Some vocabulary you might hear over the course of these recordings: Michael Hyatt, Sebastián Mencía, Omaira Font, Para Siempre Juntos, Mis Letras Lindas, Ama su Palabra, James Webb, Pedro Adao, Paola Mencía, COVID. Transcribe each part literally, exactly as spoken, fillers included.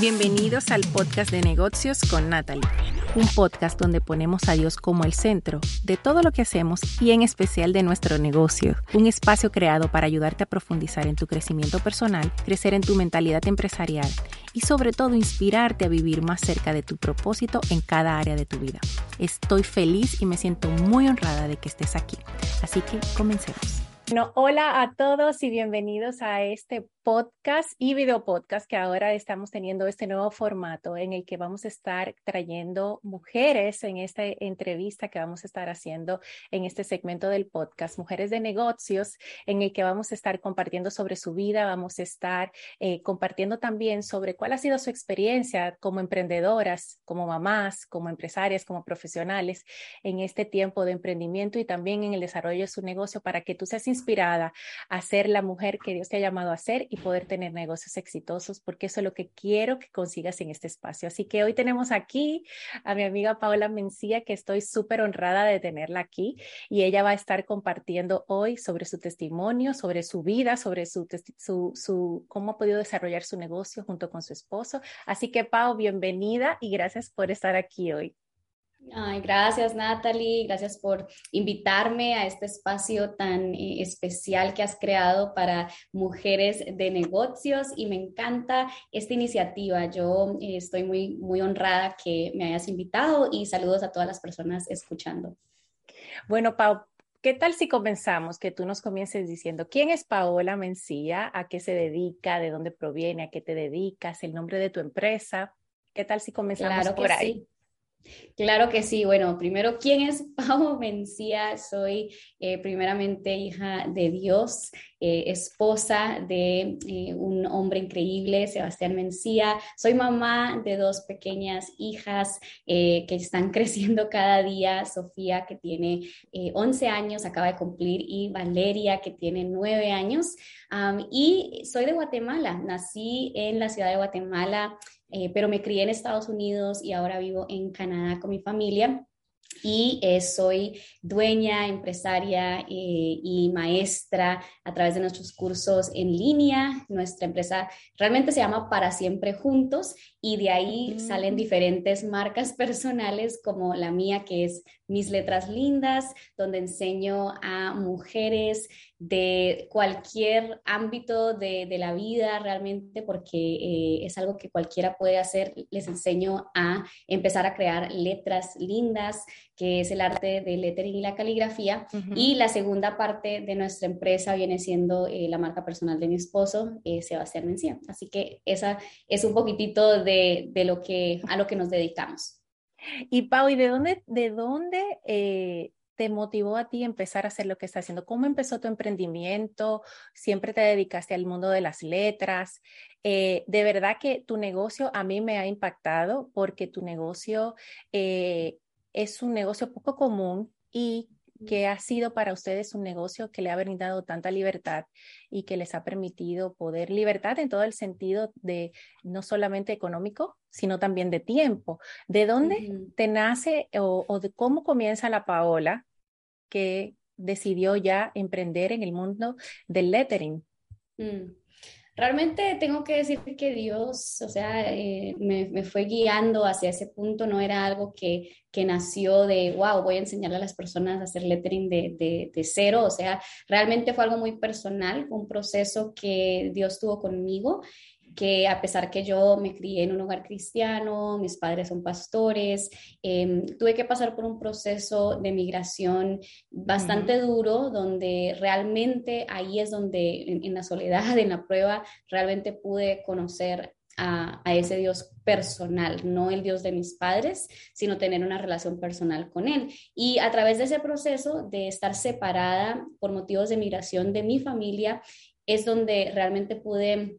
Bienvenidos al podcast de negocios con Natalie, un podcast donde ponemos a Dios como el centro de todo lo que hacemos y en especial de nuestro negocio. Un espacio creado para ayudarte a profundizar en tu crecimiento personal, crecer en tu mentalidad empresarial y sobre todo inspirarte a vivir más cerca de tu propósito en cada área de tu vida. Estoy feliz y me siento muy honrada de que estés aquí. Así que comencemos. Bueno, hola a todos y bienvenidos a este podcast y video podcast que ahora estamos teniendo este nuevo formato en el que vamos a estar trayendo mujeres en esta entrevista que vamos a estar haciendo en este segmento del podcast, mujeres de negocios, en el que vamos a estar compartiendo sobre su vida, vamos a estar eh, compartiendo también sobre cuál ha sido su experiencia como emprendedoras, como mamás, como empresarias, como profesionales en este tiempo de emprendimiento y también en el desarrollo de su negocio para que tú seas inspirada inspirada a ser la mujer que Dios te ha llamado a ser y poder tener negocios exitosos, porque eso es lo que quiero que consigas en este espacio. Así que hoy tenemos aquí a mi amiga Paola Mencía, que estoy súper honrada de tenerla aquí, y ella va a estar compartiendo hoy sobre su testimonio, sobre su vida, sobre su, su, su cómo ha podido desarrollar su negocio junto con su esposo. Así que, Pao, bienvenida y gracias por estar aquí hoy. Ay, gracias, Natalie, gracias por invitarme a este espacio tan eh, especial que has creado para mujeres de negocios, y me encanta esta iniciativa. Yo eh, estoy muy, muy honrada que me hayas invitado y saludos a todas las personas escuchando. Bueno, Pau, ¿qué tal si comenzamos? Que tú nos comiences diciendo, ¿quién es Paola Mencía? ¿A qué se dedica? ¿De dónde proviene? ¿A qué te dedicas? ¿El nombre de tu empresa? ¿Qué tal si comenzamos claro por ahí? Sí. Claro que sí. Bueno, primero, ¿quién es Paola Mencía? Soy eh, primeramente hija de Dios, eh, esposa de eh, un hombre increíble, Sebastián Mencía. Soy mamá de dos pequeñas hijas eh, que están creciendo cada día. Sofía, que tiene eh, once años, acaba de cumplir, y Valeria, que tiene nueve años. Um, y soy de Guatemala. Nací en la ciudad de Guatemala. Eh, pero me crié en Estados Unidos y ahora vivo en Canadá con mi familia. Y eh, soy dueña, empresaria eh, y maestra a través de nuestros cursos en línea. Nuestra empresa realmente se llama Para Siempre Juntos, y de ahí mm. salen diferentes marcas personales como la mía, que es Mis Letras Lindas, donde enseño a mujeres de cualquier ámbito de, de la vida realmente, porque eh, es algo que cualquiera puede hacer. Les enseño a empezar a crear letras lindas, que es el arte del lettering y la caligrafía. Uh-huh. Y la segunda parte de nuestra empresa viene siendo eh, la marca personal de mi esposo, eh, Sebastián Mencía. Así que esa es un poquitito de, de lo que, a lo que nos dedicamos. Y Pau, ¿y de dónde, de dónde eh, te motivó a ti empezar a hacer lo que estás haciendo? ¿Cómo empezó tu emprendimiento? ¿Siempre te dedicaste al mundo de las letras? Eh, de verdad que tu negocio a mí me ha impactado, porque tu negocio... Eh, es un negocio poco común y que ha sido para ustedes un negocio que le ha brindado tanta libertad y que les ha permitido poder, libertad en todo el sentido de no solamente económico, sino también de tiempo. ¿De dónde uh-huh. te nace o, o de cómo comienza la Paola que decidió ya emprender en el mundo del lettering? Uh-huh. Realmente tengo que decir que Dios, o sea, eh, me, me fue guiando hacia ese punto. No era algo que, que nació de, wow, voy a enseñarle a las personas a hacer lettering de, de, de cero. O sea, realmente fue algo muy personal, un proceso que Dios tuvo conmigo, que a pesar que yo me crié en un hogar cristiano, mis padres son pastores, eh, tuve que pasar por un proceso de migración bastante uh-huh. duro, donde realmente ahí es donde en, en la soledad, en la prueba, realmente pude conocer a, a ese Dios personal, no el Dios de mis padres, sino tener una relación personal con Él. Y a través de ese proceso de estar separada por motivos de migración de mi familia, es donde realmente pude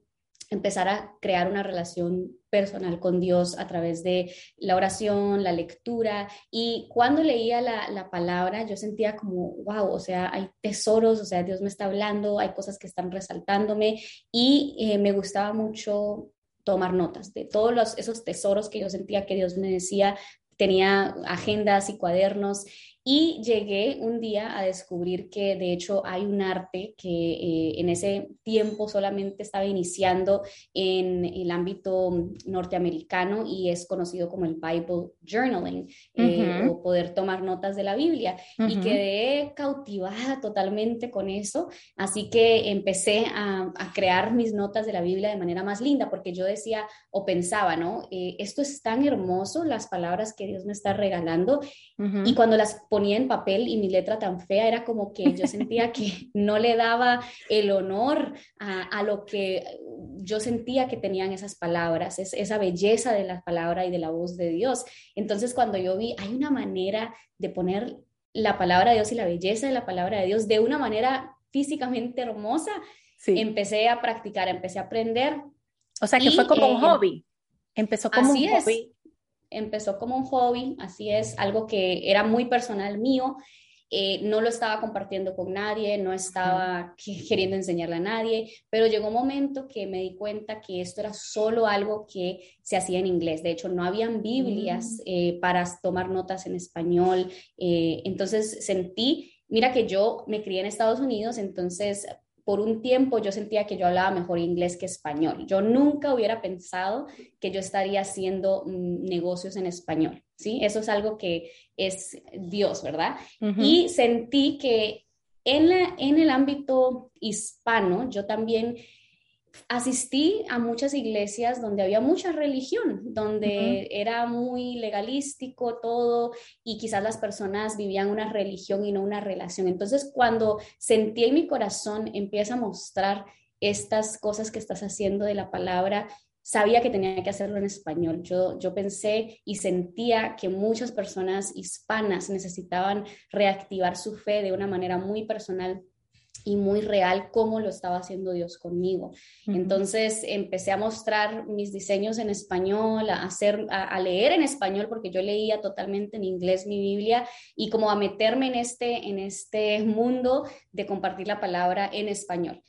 empezar a crear una relación personal con Dios a través de la oración, la lectura. Y cuando leía la, la palabra, yo sentía como, wow, o sea, hay tesoros, o sea, Dios me está hablando, hay cosas que están resaltándome, y eh, me gustaba mucho tomar notas de todos los, esos tesoros que yo sentía que Dios me decía. Tenía agendas y cuadernos, Y llegué un día a descubrir que de hecho hay un arte que eh, en ese tiempo solamente estaba iniciando en el ámbito norteamericano y es conocido como el Bible Journaling, eh, uh-huh. o poder tomar notas de la Biblia. Uh-huh. Y quedé cautivada totalmente con eso, así que empecé a, a crear mis notas de la Biblia de manera más linda, porque yo decía o pensaba, ¿no? Eh, esto es tan hermoso, las palabras que Dios me está regalando, uh-huh. y cuando las ponía en papel y mi letra tan fea, era como que yo sentía que no le daba el honor a, a lo que yo sentía que tenían esas palabras, es, esa belleza de la palabra y de la voz de Dios. Entonces cuando yo vi, hay una manera de poner la palabra de Dios y la belleza de la palabra de Dios de una manera físicamente hermosa, sí. empecé a practicar, empecé a aprender. O sea que y, fue como eh, un hobby, empezó como así un es. hobby. Empezó como un hobby, así es, algo que era muy personal mío, eh, no lo estaba compartiendo con nadie, no estaba que, queriendo enseñarle a nadie, pero llegó un momento que me di cuenta que esto era solo algo que se hacía en inglés, de hecho no habían Biblias eh, para tomar notas en español, eh, entonces sentí, mira que yo me crié en Estados Unidos, entonces por un tiempo yo sentía que yo hablaba mejor inglés que español. Yo nunca hubiera pensado que yo estaría haciendo negocios en español, ¿sí? Eso es algo que es Dios, ¿verdad? Uh-huh. Y sentí que en, la, en el ámbito hispano yo también asistí a muchas iglesias donde había mucha religión, donde uh-huh. era muy legalístico todo y quizás las personas vivían una religión y no una relación. Entonces cuando sentí en mi corazón, empieza a mostrar estas cosas que estás haciendo de la palabra, sabía que tenía que hacerlo en español. Yo, yo pensé y sentía que muchas personas hispanas necesitaban reactivar su fe de una manera muy personal y muy real, cómo lo estaba haciendo Dios conmigo. Uh-huh. Entonces empecé a mostrar mis diseños en español, a, hacer, a, a leer en español, porque yo leía totalmente en inglés mi Biblia, y como a meterme en este, en este mundo de compartir la palabra en español.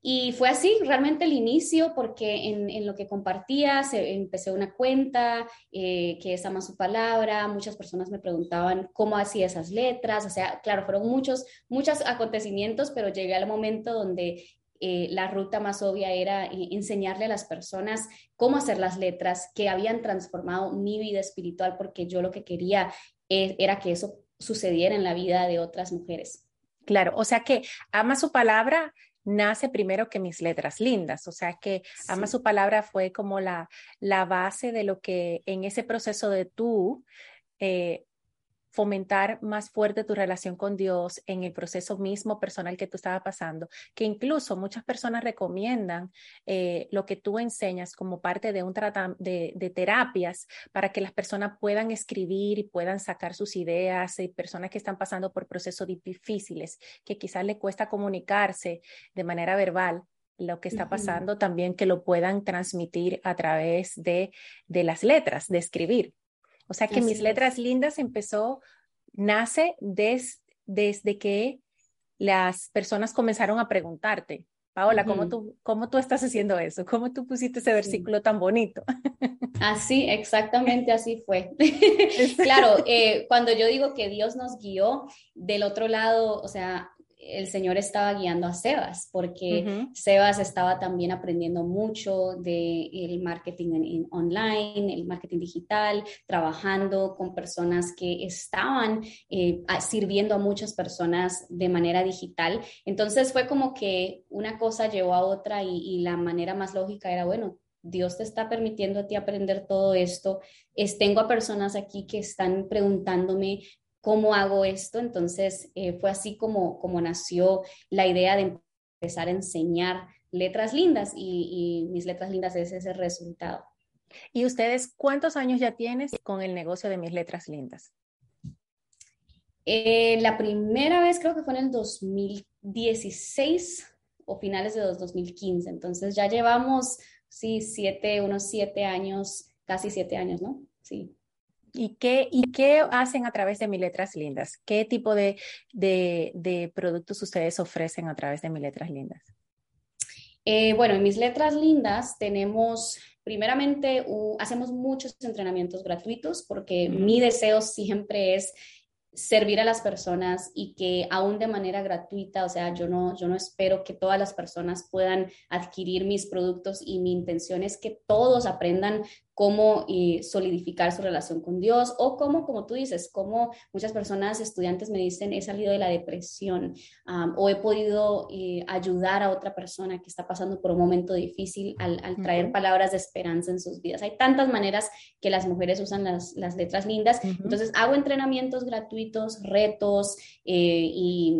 Y fue así realmente el inicio, porque en, en lo que compartía, se, empecé una cuenta eh, que es Ama su Palabra, muchas personas me preguntaban cómo hacía esas letras, o sea, claro, fueron muchos, muchos acontecimientos, pero llegué al momento donde eh, la ruta más obvia era eh, enseñarle a las personas cómo hacer las letras que habían transformado mi vida espiritual, porque yo lo que quería eh, era que eso sucediera en la vida de otras mujeres. Claro, o sea que Ama su Palabra nace primero que Mis Letras Lindas, o sea que sí. Ama su Palabra fue como la, la base de lo que en ese proceso de tú eh, fomentar más fuerte tu relación con Dios en el proceso mismo personal que tú estabas pasando, que incluso muchas personas recomiendan eh, lo que tú enseñas como parte de un tratam- de, de terapias para que las personas puedan escribir y puedan sacar sus ideas, y personas que están pasando por procesos difíciles, que quizás les cuesta comunicarse de manera verbal lo que está pasando, uh-huh. también que lo puedan transmitir a través de, de las letras, de escribir. O sea que Así Mis Letras es. Lindas empezó, nace des, desde que las personas comenzaron a preguntarte, Paola, uh-huh. ¿cómo tú, cómo tú estás haciendo eso? ¿Cómo tú pusiste ese sí. versículo tan bonito? Así, exactamente así fue. Claro, eh, cuando yo digo que Dios nos guió, del otro lado, o sea, el Señor estaba guiando a Sebas, porque uh-huh. Sebas estaba también aprendiendo mucho del marketing en, en online, el marketing digital, trabajando con personas que estaban eh, sirviendo a muchas personas de manera digital. Entonces fue como que una cosa llevó a otra y, y la manera más lógica era, bueno, Dios te está permitiendo a ti aprender todo esto. Es, tengo a personas aquí que están preguntándome, ¿cómo hago esto? Entonces eh, fue así como, como nació la idea de empezar a enseñar letras lindas y, y Mis Letras Lindas es ese resultado. ¿Y ustedes cuántos años ya tienes con el negocio de Mis Letras Lindas? Eh, la primera vez creo que fue en el dos mil dieciséis o finales de dos mil quince, entonces ya llevamos, sí, siete, unos siete años, casi siete años, ¿no? Sí. ¿Y qué, ¿Y qué hacen a través de Mis Letras Lindas? ¿Qué tipo de, de, de productos ustedes ofrecen a través de Mis Letras Lindas? Eh, bueno, en Mis Letras Lindas tenemos... Primeramente, uh, hacemos muchos entrenamientos gratuitos porque mm. mi deseo siempre es servir a las personas y que aún de manera gratuita, o sea, yo no, yo no espero que todas las personas puedan adquirir mis productos, y mi intención es que todos aprendan cómo eh, solidificar su relación con Dios, o cómo, como tú dices, cómo muchas personas, estudiantes me dicen, he salido de la depresión, um, o he podido eh, ayudar a otra persona que está pasando por un momento difícil al, al traer uh-huh. palabras de esperanza en sus vidas. Hay tantas maneras que las mujeres usan las, las letras lindas, uh-huh. entonces hago entrenamientos gratuitos, retos eh, y...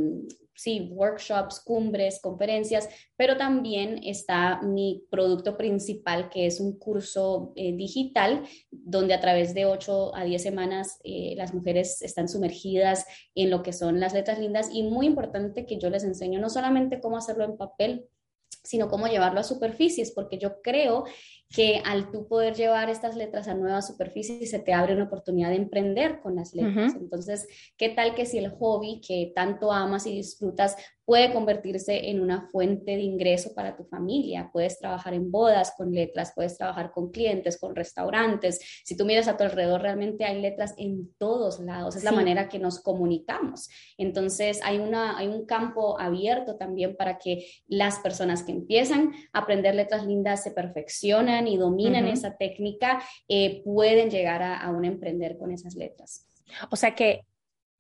sí, workshops, cumbres, conferencias, pero también está mi producto principal, que es un curso eh, digital, donde a través de ocho a diez semanas eh, las mujeres están sumergidas en lo que son las letras lindas, y muy importante que yo les enseño no solamente cómo hacerlo en papel, sino cómo llevarlo a superficies, porque yo creo que al tú poder llevar estas letras a nuevas superficies, se te abre una oportunidad de emprender con las letras. Uh-huh. Entonces, ¿qué tal que si el hobby que tanto amas y disfrutas puede convertirse en una fuente de ingreso para tu familia? Puedes trabajar en bodas con letras, puedes trabajar con clientes, con restaurantes. Si tú miras a tu alrededor, realmente hay letras en todos lados. Es sí. la manera que nos comunicamos. Entonces, hay, una, hay un campo abierto también para que las personas que empiezan a aprender letras lindas se perfeccionen y dominan uh-huh. esa técnica, eh, pueden llegar a, a un emprender con esas letras. O sea que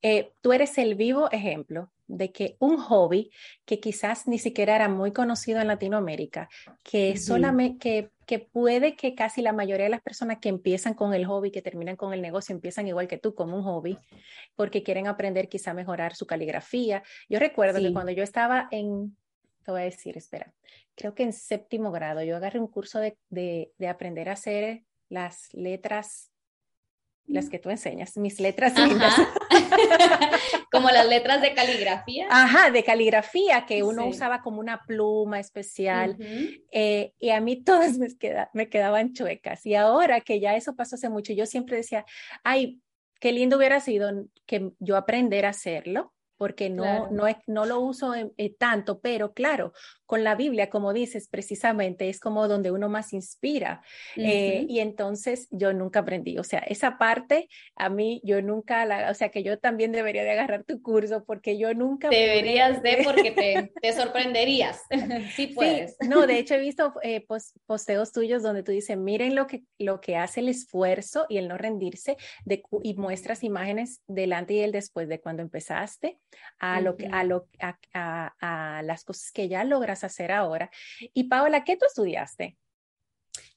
eh, tú eres el vivo ejemplo de que un hobby que quizás ni siquiera era muy conocido en Latinoamérica, que, uh-huh. solamente, que, que puede que casi la mayoría de las personas que empiezan con el hobby, que terminan con el negocio, empiezan igual que tú, como un hobby, porque quieren aprender quizá mejorar su caligrafía. Yo recuerdo sí. que cuando yo estaba en... Te voy a decir, espera, creo que en séptimo grado yo agarré un curso de, de, de aprender a hacer las letras, las que tú enseñas, mis letras Ajá. lindas. Como las letras de caligrafía. Ajá, de caligrafía, que uno sí. usaba como una pluma especial, uh-huh. eh, y a mí todas me, queda, me quedaban chuecas, y ahora que ya eso pasó hace mucho, yo siempre decía, ay, qué lindo hubiera sido que yo aprendiera a hacerlo, porque no, claro. no, no lo uso eh, tanto, pero claro, con la Biblia, como dices, precisamente es como donde uno más inspira, uh-huh. eh, y entonces yo nunca aprendí, o sea, esa parte a mí yo nunca, la, o sea, que yo también debería de agarrar tu curso, porque yo nunca... Deberías pude... de, porque te, te sorprenderías, sí puedes. Sí, no, de hecho he visto eh, post, posteos tuyos donde tú dices, miren lo que, lo que hace el esfuerzo y el no rendirse, de, y muestras imágenes del antes y el después de cuando empezaste, a lo que, a lo a, a, a las cosas que ya logras hacer ahora. Y Paola, ¿qué tú estudiaste?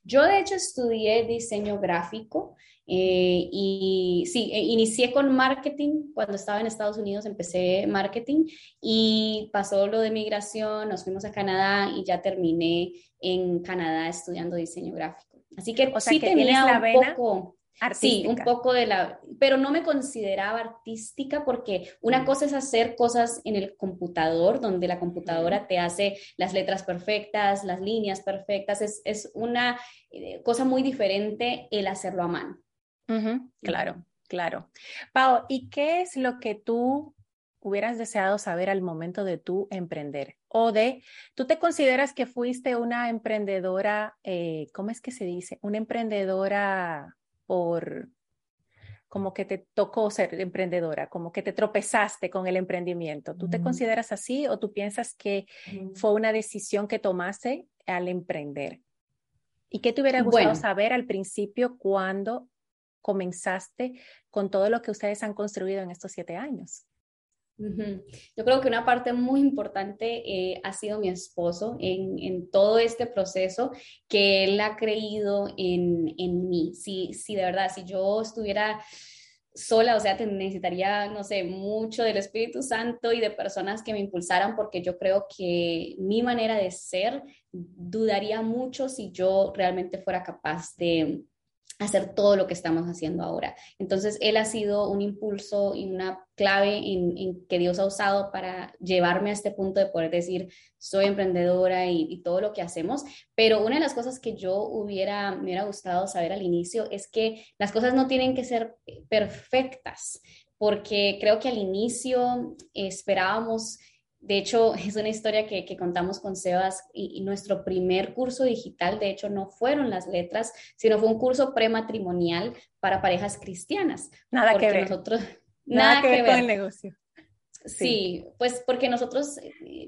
Yo de hecho estudié diseño gráfico eh, y sí, inicié con marketing. Cuando estaba en Estados Unidos empecé marketing y pasó lo de migración, nos fuimos a Canadá y ya terminé en Canadá estudiando diseño gráfico. Así que o sea sí que tenía la un vena... poco... Artística. Sí, un poco de la, pero no me consideraba artística porque una cosa es hacer cosas en el computador, donde la computadora te hace las letras perfectas, las líneas perfectas, es, es una cosa muy diferente el hacerlo a mano. Uh-huh. Claro, claro. Pao, ¿y qué es lo que tú hubieras deseado saber al momento de tú emprender? O de, ¿tú te consideras que fuiste una emprendedora, eh, ¿cómo es que se dice? Una emprendedora... por como que te tocó ser emprendedora, como que te tropezaste con el emprendimiento. ¿Tú mm. te consideras así o tú piensas que mm. fue una decisión que tomaste al emprender? ¿Y qué te hubiera gustado bueno. saber al principio cuando comenzaste con todo lo que ustedes han construido en estos siete años? Yo creo que una parte muy importante eh, ha sido mi esposo en, en todo este proceso, que él ha creído en, en mí. Si, si de verdad, si yo estuviera sola, o sea, necesitaría, no sé, mucho del Espíritu Santo y de personas que me impulsaran, porque yo creo que mi manera de ser dudaría mucho si yo realmente fuera capaz de hacer todo lo que estamos haciendo ahora. Entonces, él ha sido un impulso y una clave en, en que Dios ha usado para llevarme a este punto de poder decir, soy emprendedora y, y todo lo que hacemos. Pero una de las cosas que yo hubiera, me hubiera gustado saber al inicio es que las cosas no tienen que ser perfectas, porque creo que al inicio esperábamos... De hecho, es una historia que, que contamos con Sebas y, y nuestro primer curso digital, de hecho, no fueron las letras, sino fue un curso prematrimonial para parejas cristianas. Nada que ver. Nosotros, Nada, Nada que, que ver con el negocio. Sí, sí, pues porque nosotros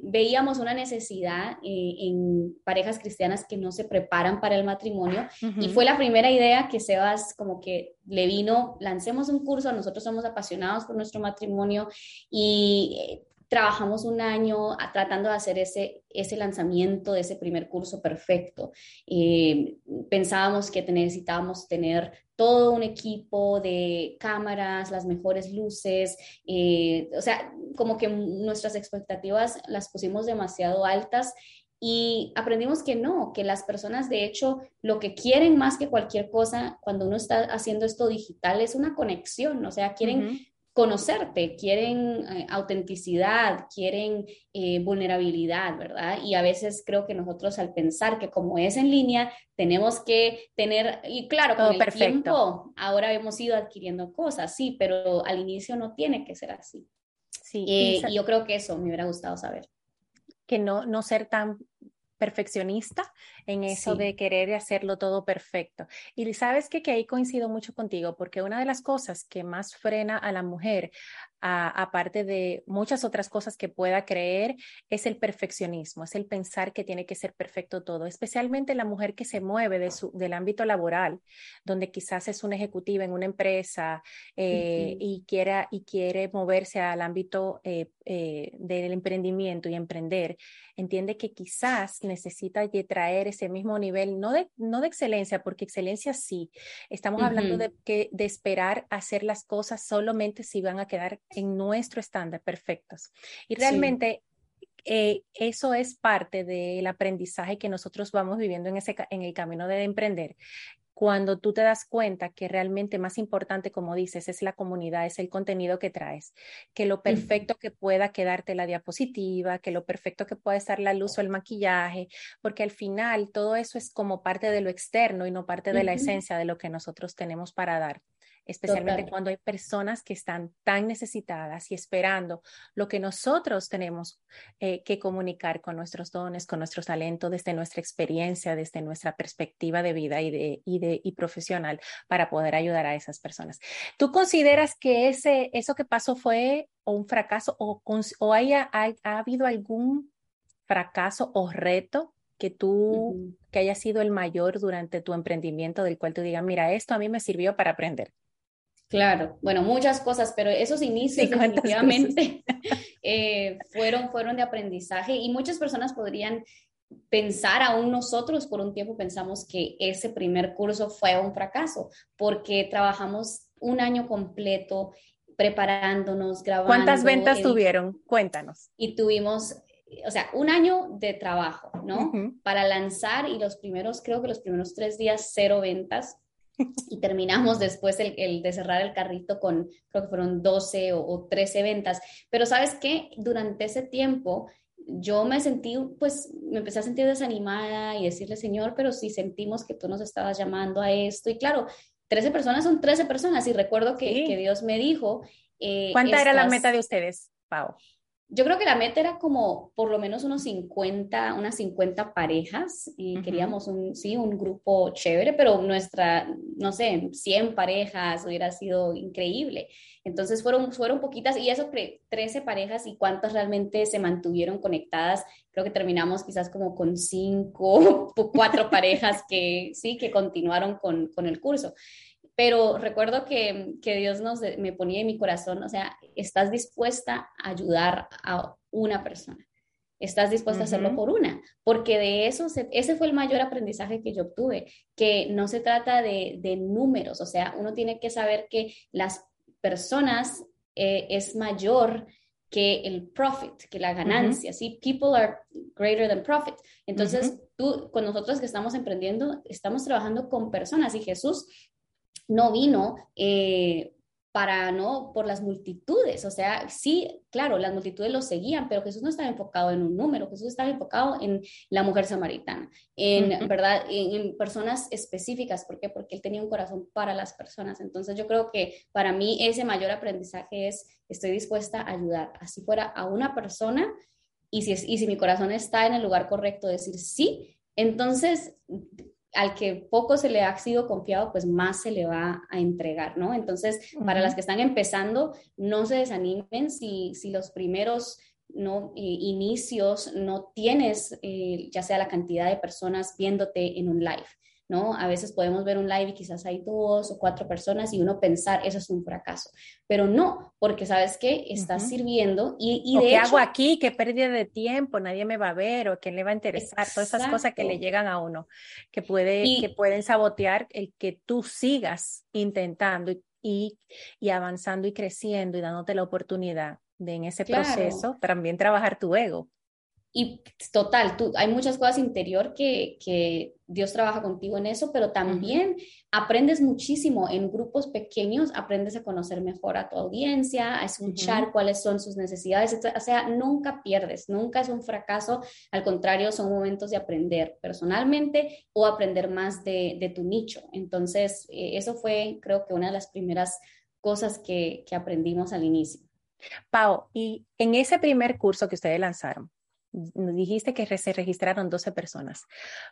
veíamos una necesidad eh, en parejas cristianas que no se preparan para el matrimonio, uh-huh. y fue la primera idea que Sebas como que le vino, lancemos un curso, nosotros somos apasionados por nuestro matrimonio y eh, trabajamos un año a, tratando de hacer ese, ese lanzamiento de ese primer curso perfecto. Eh, pensábamos que necesitábamos tener todo un equipo de cámaras, las mejores luces, eh, o sea, como que nuestras expectativas las pusimos demasiado altas y aprendimos que no, que las personas de hecho lo que quieren más que cualquier cosa cuando uno está haciendo esto digital es una conexión, o sea, quieren uh-huh. conocerte, quieren eh, autenticidad, quieren eh, vulnerabilidad, ¿verdad? Y a veces creo que nosotros al pensar que como es en línea, tenemos que tener, y claro, con todo el perfecto. Tiempo, ahora hemos ido adquiriendo cosas, sí, pero al inicio no tiene que ser así. Sí, eh, y yo creo que eso me hubiera gustado saber. Que no, no ser tan perfeccionista en eso sí. de querer hacerlo todo perfecto. Y sabes que, que ahí coincido mucho contigo, porque una de las cosas que más frena a la mujer, aparte de muchas otras cosas que pueda creer, es el perfeccionismo, es el pensar que tiene que ser perfecto todo, especialmente la mujer que se mueve de su, del ámbito laboral, donde quizás es una ejecutiva en una empresa eh, uh-huh. y, quiera, y quiere moverse al ámbito eh, eh, del emprendimiento y emprender, entiende que quizás necesita traer ese mismo nivel, no de, no de excelencia, porque excelencia sí, estamos uh-huh. hablando de, que, de esperar hacer las cosas solamente si van a quedar en nuestro estándar perfectos. Y realmente sí. eh, eso es parte del aprendizaje que nosotros vamos viviendo en, ese, en el camino de emprender. Cuando tú te das cuenta que realmente más importante, como dices, es la comunidad, es el contenido que traes, que lo perfecto que pueda quedarte la diapositiva, que lo perfecto que pueda estar la luz o el maquillaje, porque al final todo eso es como parte de lo externo y no parte de uh-huh. la esencia de lo que nosotros tenemos para dar. Especialmente Total. Cuando hay personas que están tan necesitadas y esperando lo que nosotros tenemos eh, que comunicar con nuestros dones, con nuestros talentos, desde nuestra experiencia, desde nuestra perspectiva de vida y, de, y, de, y profesional para poder ayudar a esas personas. ¿Tú consideras que ese, eso que pasó fue un fracaso o, o haya, ha, ha habido algún fracaso o reto que tú, uh-huh. que haya sido el mayor durante tu emprendimiento del cual tú digas, mira, esto a mí me sirvió para aprender? Claro, bueno, muchas cosas, pero esos inicios sí, definitivamente eh, fueron, fueron de aprendizaje y muchas personas podrían pensar, aún nosotros por un tiempo pensamos que ese primer curso fue un fracaso porque trabajamos un año completo preparándonos, grabando. ¿Cuántas ventas el, tuvieron? Cuéntanos. Y tuvimos... O sea, un año de trabajo, ¿no? Uh-huh. Para lanzar y los primeros, creo que los primeros tres días, cero ventas. Y terminamos después el, el de cerrar el carrito con, creo que fueron doce o, o trece ventas. Pero ¿sabes qué? Durante ese tiempo yo me sentí, pues, me empecé a sentir desanimada y decirle, Señor, pero si sentimos que tú nos estabas llamando a esto. Y claro, trece personas son trece personas. Y recuerdo que, sí. que Dios me dijo... Eh, ¿Cuánta estas... era la meta de ustedes, Pau? Yo creo que la meta era como por lo menos unos cincuenta, unas cincuenta parejas y uh-huh. queríamos un, sí, un grupo chévere, pero nuestra, no sé, cien parejas hubiera sido increíble. Entonces fueron, fueron poquitas y eso, trece parejas y cuántas realmente se mantuvieron conectadas. Creo que terminamos quizás como con cinco, cuatro parejas que sí, que continuaron con, con el curso. Pero recuerdo que, que Dios nos, me ponía en mi corazón, o sea, estás dispuesta a ayudar a una persona, estás dispuesta uh-huh. a hacerlo por una, porque de eso, se, ese fue el mayor aprendizaje que yo obtuve, que no se trata de, de números, o sea, uno tiene que saber que las personas eh, es mayor que el profit, que la ganancia, uh-huh. ¿sí? People are greater than profit. Entonces, uh-huh. tú, con nosotros que estamos emprendiendo, estamos trabajando con personas y Jesús no vino eh, para, no, por las multitudes, o sea, sí, claro, las multitudes lo seguían, pero Jesús no estaba enfocado en un número, Jesús estaba enfocado en la mujer samaritana, en, uh-huh. ¿verdad?, en, en personas específicas, ¿por qué? Porque él tenía un corazón para las personas, entonces yo creo que para mí ese mayor aprendizaje es, estoy dispuesta a ayudar, así fuera a una persona, y si, es, y si mi corazón está en el lugar correcto, decir sí, entonces... al que poco se le ha sido confiado, pues más se le va a entregar, ¿no? Entonces, uh-huh. para las que están empezando, no se desanimen si, si los primeros no, eh, inicios no tienes, eh, ya sea la cantidad de personas viéndote en un live, ¿no? A veces podemos ver un live y quizás hay dos o cuatro personas y uno pensar, eso es un fracaso. Pero no, porque ¿sabes qué? Estás uh-huh. sirviendo y, y de ¿qué hecho, hago aquí? ¿Qué pérdida de tiempo? Nadie me va a ver o quién le va a interesar. Exacto. Todas esas cosas que le llegan a uno, que, puede, y, que pueden sabotear el que tú sigas intentando y, y, y avanzando y creciendo y dándote la oportunidad de en ese claro. proceso también trabajar tu ego. Y total, tú, hay muchas cosas interior que, que Dios trabaja contigo en eso, pero también uh-huh. aprendes muchísimo en grupos pequeños, aprendes a conocer mejor a tu audiencia, a escuchar uh-huh. cuáles son sus necesidades, etcétera. O sea, nunca pierdes, nunca es un fracaso, al contrario, son momentos de aprender personalmente o aprender más de, de tu nicho. Entonces, eh, eso fue creo que una de las primeras cosas que, que aprendimos al inicio. Pao, y en ese primer curso que ustedes lanzaron, dijiste que se registraron doce personas.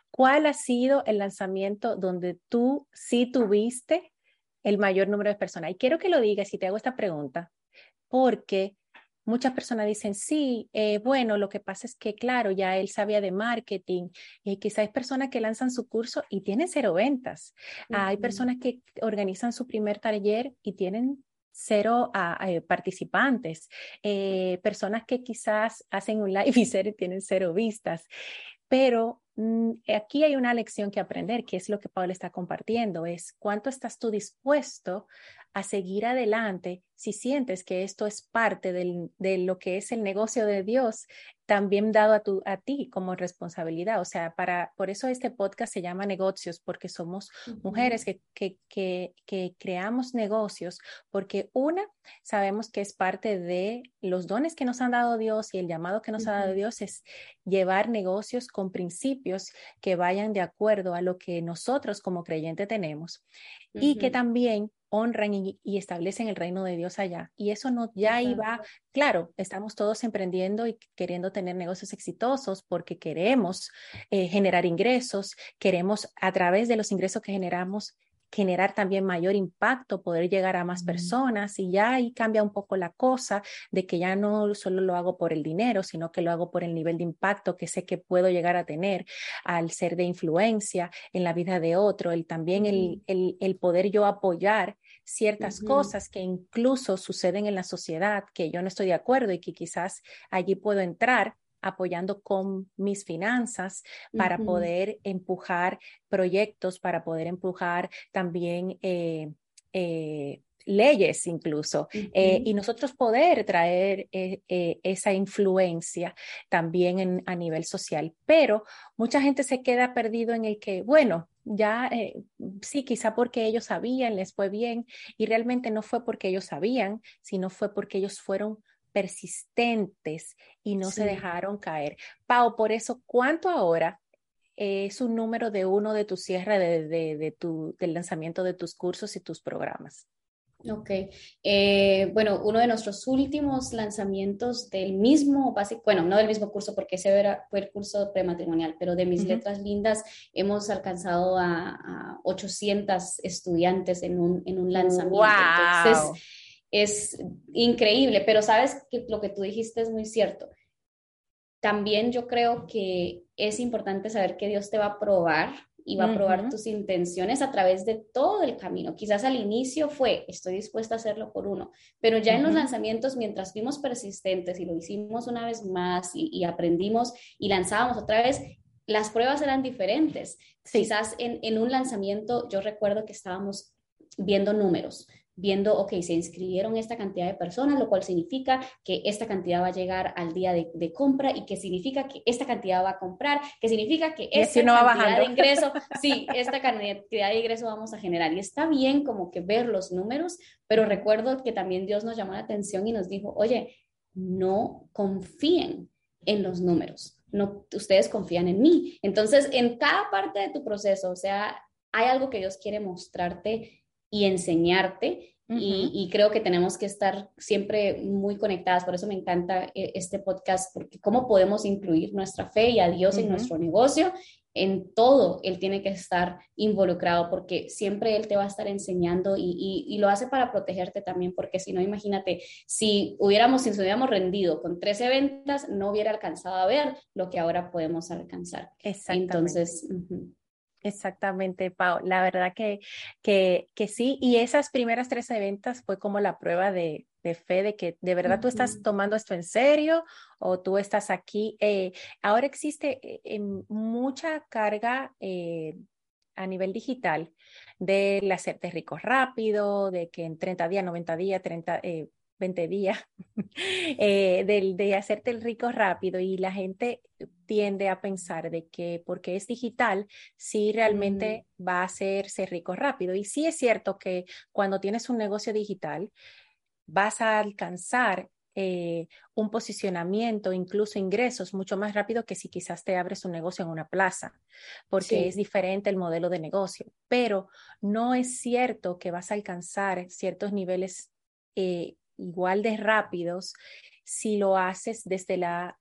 ¿Cuál ha sido el lanzamiento donde tú sí tuviste el mayor número de personas? Y quiero que lo digas y te hago esta pregunta, porque muchas personas dicen, sí, eh, bueno, lo que pasa es que, claro, ya él sabía de marketing, y quizás hay personas que lanzan su curso y tienen cero ventas. Uh-huh. Hay personas que organizan su primer taller y tienen cero a, a participantes, eh, personas que quizás hacen un live y tienen cero vistas, pero mm, aquí hay una lección que aprender, que es lo que Paola está compartiendo, es cuánto estás tú dispuesto a seguir adelante si sientes que esto es parte del, de lo que es el negocio de Dios, también dado a, tu, a ti como responsabilidad. O sea, para, por eso este podcast se llama Negocios, porque somos uh-huh. mujeres que, que, que, que creamos negocios, porque una, sabemos que es parte de los dones que nos han dado Dios y el llamado que nos uh-huh. ha dado Dios es llevar negocios con principios que vayan de acuerdo a lo que nosotros como creyentes tenemos uh-huh. y que también honran y, y establecen el reino de Dios allá. Y eso no ya iba, claro, estamos todos emprendiendo y queriendo tener negocios exitosos porque queremos eh, generar ingresos, queremos a través de los ingresos que generamos, generar también mayor impacto, poder llegar a más personas y ya ahí cambia un poco la cosa de que ya no solo lo hago por el dinero, sino que lo hago por el nivel de impacto que sé que puedo llegar a tener al ser de influencia en la vida de otro, el también el, el, el poder yo apoyar ciertas uh-huh. cosas que incluso suceden en la sociedad que yo no estoy de acuerdo y que quizás allí puedo entrar apoyando con mis finanzas para uh-huh. poder empujar proyectos, para poder empujar también eh, eh, leyes incluso, uh-huh. eh, y nosotros poder traer eh, eh, esa influencia también en, a nivel social. Pero mucha gente se queda perdido en el que, bueno, ya eh, sí, quizá porque ellos sabían, les fue bien, y realmente no fue porque ellos sabían, sino fue porque ellos fueron persistentes y no sí. se dejaron caer. Pao, por eso, ¿cuánto ahora es un número de uno de tu cierre de, de, de tu, del lanzamiento de tus cursos y tus programas? Ok, eh, bueno, uno de nuestros últimos lanzamientos del mismo, básico, bueno, no del mismo curso porque ese era, fue el curso prematrimonial, pero de Mis uh-huh. Letras Lindas hemos alcanzado a, a ochocientas estudiantes en un, en un lanzamiento. Wow. Entonces, es increíble, pero sabes que lo que tú dijiste es muy cierto. También yo creo que es importante saber que Dios te va a probar y va uh-huh. a probar tus intenciones a través de todo el camino. Quizás al inicio fue, estoy dispuesta a hacerlo por uno, pero ya uh-huh. en los lanzamientos, mientras fuimos persistentes y lo hicimos una vez más y, y aprendimos y lanzábamos otra vez, las pruebas eran diferentes. Sí. Quizás en, en un lanzamiento yo recuerdo que estábamos viendo números, viendo, ok, se inscribieron esta cantidad de personas, lo cual significa que esta cantidad va a llegar al día de, de compra y que significa que esta cantidad va a comprar, que significa que esta no cantidad de ingreso, sí, esta cantidad de ingreso vamos a generar. Y está bien como que ver los números, pero recuerdo que también Dios nos llamó la atención y nos dijo, oye, no confíen en los números, no, ustedes confían en mí. Entonces, en cada parte de tu proceso, o sea, hay algo que Dios quiere mostrarte y enseñarte. Uh-huh. y, y creo que tenemos que estar siempre muy conectadas. Por eso me encanta este podcast, porque cómo podemos incluir nuestra fe y a Dios uh-huh. en nuestro negocio. En todo Él tiene que estar involucrado, porque siempre Él te va a estar enseñando y, y, y lo hace para protegerte también, porque si no, imagínate, si hubiéramos, si nos hubiéramos rendido con trece ventas, no hubiera alcanzado a ver lo que ahora podemos alcanzar. Exactamente. Entonces... Uh-huh. Exactamente, Pau. La verdad que, que, que sí. Y esas primeras tres ventas fue como la prueba de, de fe, de que de verdad uh-huh. tú estás tomando esto en serio o tú estás aquí. Eh, ahora existe eh, mucha carga eh, a nivel digital de hacerte rico rápido, de que en treinta días, noventa días, treinta, eh, veinte días, eh, de, de hacerte el rico rápido, y la gente tiende a pensar de que porque es digital, sí realmente mm. va a hacerse rico rápido. Y sí es cierto que cuando tienes un negocio digital, vas a alcanzar eh, un posicionamiento, incluso ingresos mucho más rápido que si quizás te abres un negocio en una plaza, porque sí. es diferente el modelo de negocio. Pero no es cierto que vas a alcanzar ciertos niveles eh, igual de rápidos si lo haces desde la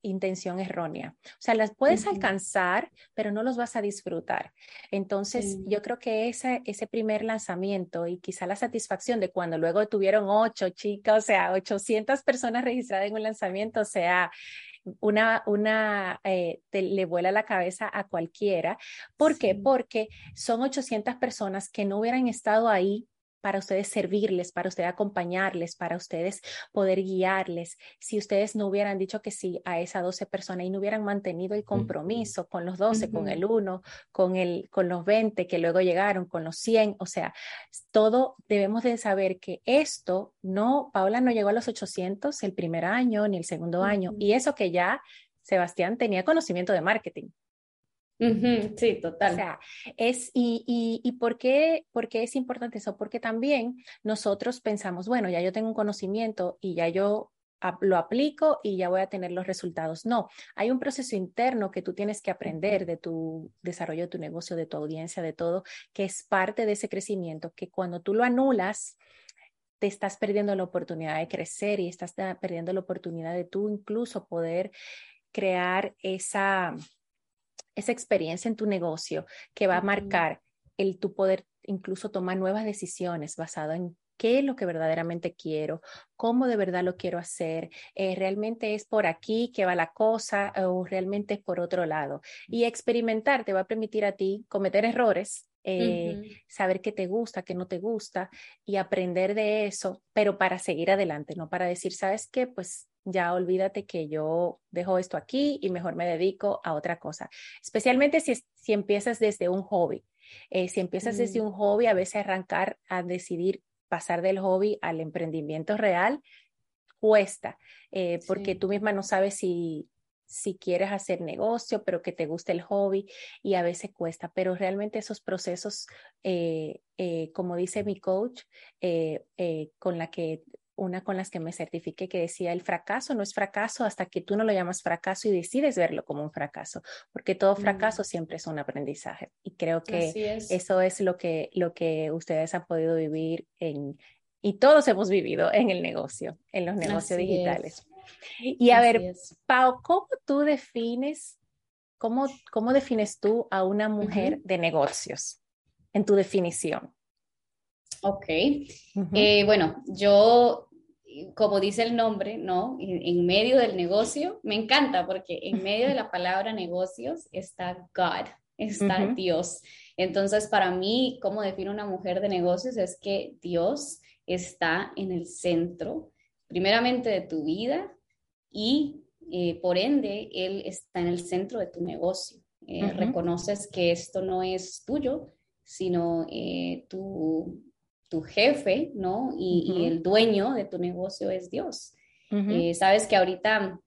intención errónea. O sea, las puedes uh-huh. alcanzar, pero no los vas a disfrutar. Entonces, uh-huh. yo creo que ese, ese primer lanzamiento y quizá la satisfacción de cuando luego tuvieron ocho chicas, o sea, ochocientas personas registradas en un lanzamiento, o sea, una, una eh, te, le vuela la cabeza a cualquiera. ¿Por sí. qué? Porque son ochocientas personas que no hubieran estado ahí para ustedes servirles, para ustedes acompañarles, para ustedes poder guiarles, si ustedes no hubieran dicho que sí a esas doce personas y no hubieran mantenido el compromiso con los doce, uh-huh. con el uno, con, el, con los veinte que luego llegaron, con los cien, o sea, todo debemos de saber que esto no, Paola no llegó a los ochocientos el primer año ni el segundo uh-huh. año, y eso que ya Sebastián tenía conocimiento de marketing. Sí, total. O sea, es, y, y, y ¿por qué, por qué es importante eso? Porque también nosotros pensamos, bueno, ya yo tengo un conocimiento y ya yo lo aplico y ya voy a tener los resultados. No, hay un proceso interno que tú tienes que aprender de tu desarrollo de tu negocio, de tu audiencia, de todo, que es parte de ese crecimiento, que cuando tú lo anulas, te estás perdiendo la oportunidad de crecer y estás perdiendo la oportunidad de tú incluso poder crear esa... esa experiencia en tu negocio que va a marcar el tu poder incluso tomar nuevas decisiones basado en qué es lo que verdaderamente quiero, cómo de verdad lo quiero hacer, eh, realmente es por aquí que va la cosa o realmente es por otro lado. Y experimentar te va a permitir a ti cometer errores, eh, uh-huh. saber qué te gusta, qué no te gusta y aprender de eso, pero para seguir adelante, no para decir, ¿sabes qué? Pues ya olvídate que yo dejo esto aquí y mejor me dedico a otra cosa. Especialmente si, si empiezas desde un hobby. Eh, si empiezas mm. desde un hobby, a veces arrancar a decidir pasar del hobby al emprendimiento real cuesta, eh, sí. porque tú misma no sabes si, si quieres hacer negocio, pero que te guste el hobby, y a veces cuesta. Pero realmente esos procesos, eh, eh, como dice mi coach, eh, eh, con la que... una con las que me certifiqué, que decía, el fracaso no es fracaso hasta que tú no lo llamas fracaso y decides verlo como un fracaso, porque todo fracaso mm. siempre es un aprendizaje, y creo que es. eso es lo que, lo que ustedes han podido vivir en, y todos hemos vivido en el negocio, en los negocios Así digitales. Es. Y a Así ver, es. Pau, ¿cómo tú defines, cómo, cómo defines tú a una mujer uh-huh. de negocios en tu definición? Ok, uh-huh. eh, bueno, yo, como dice el nombre, ¿no? En, en medio del negocio, me encanta porque en medio de la palabra negocios está God, está uh-huh. Dios. Entonces, para mí, ¿cómo defino una mujer de negocios? Es que Dios está en el centro, primeramente de tu vida, y eh, por ende, Él está en el centro de tu negocio. Eh, uh-huh. Reconoces que esto no es tuyo, sino eh, tu... tu jefe, ¿no? Y, uh-huh. y el dueño de tu negocio es Dios. Uh-huh. Eh, sabes que ahorita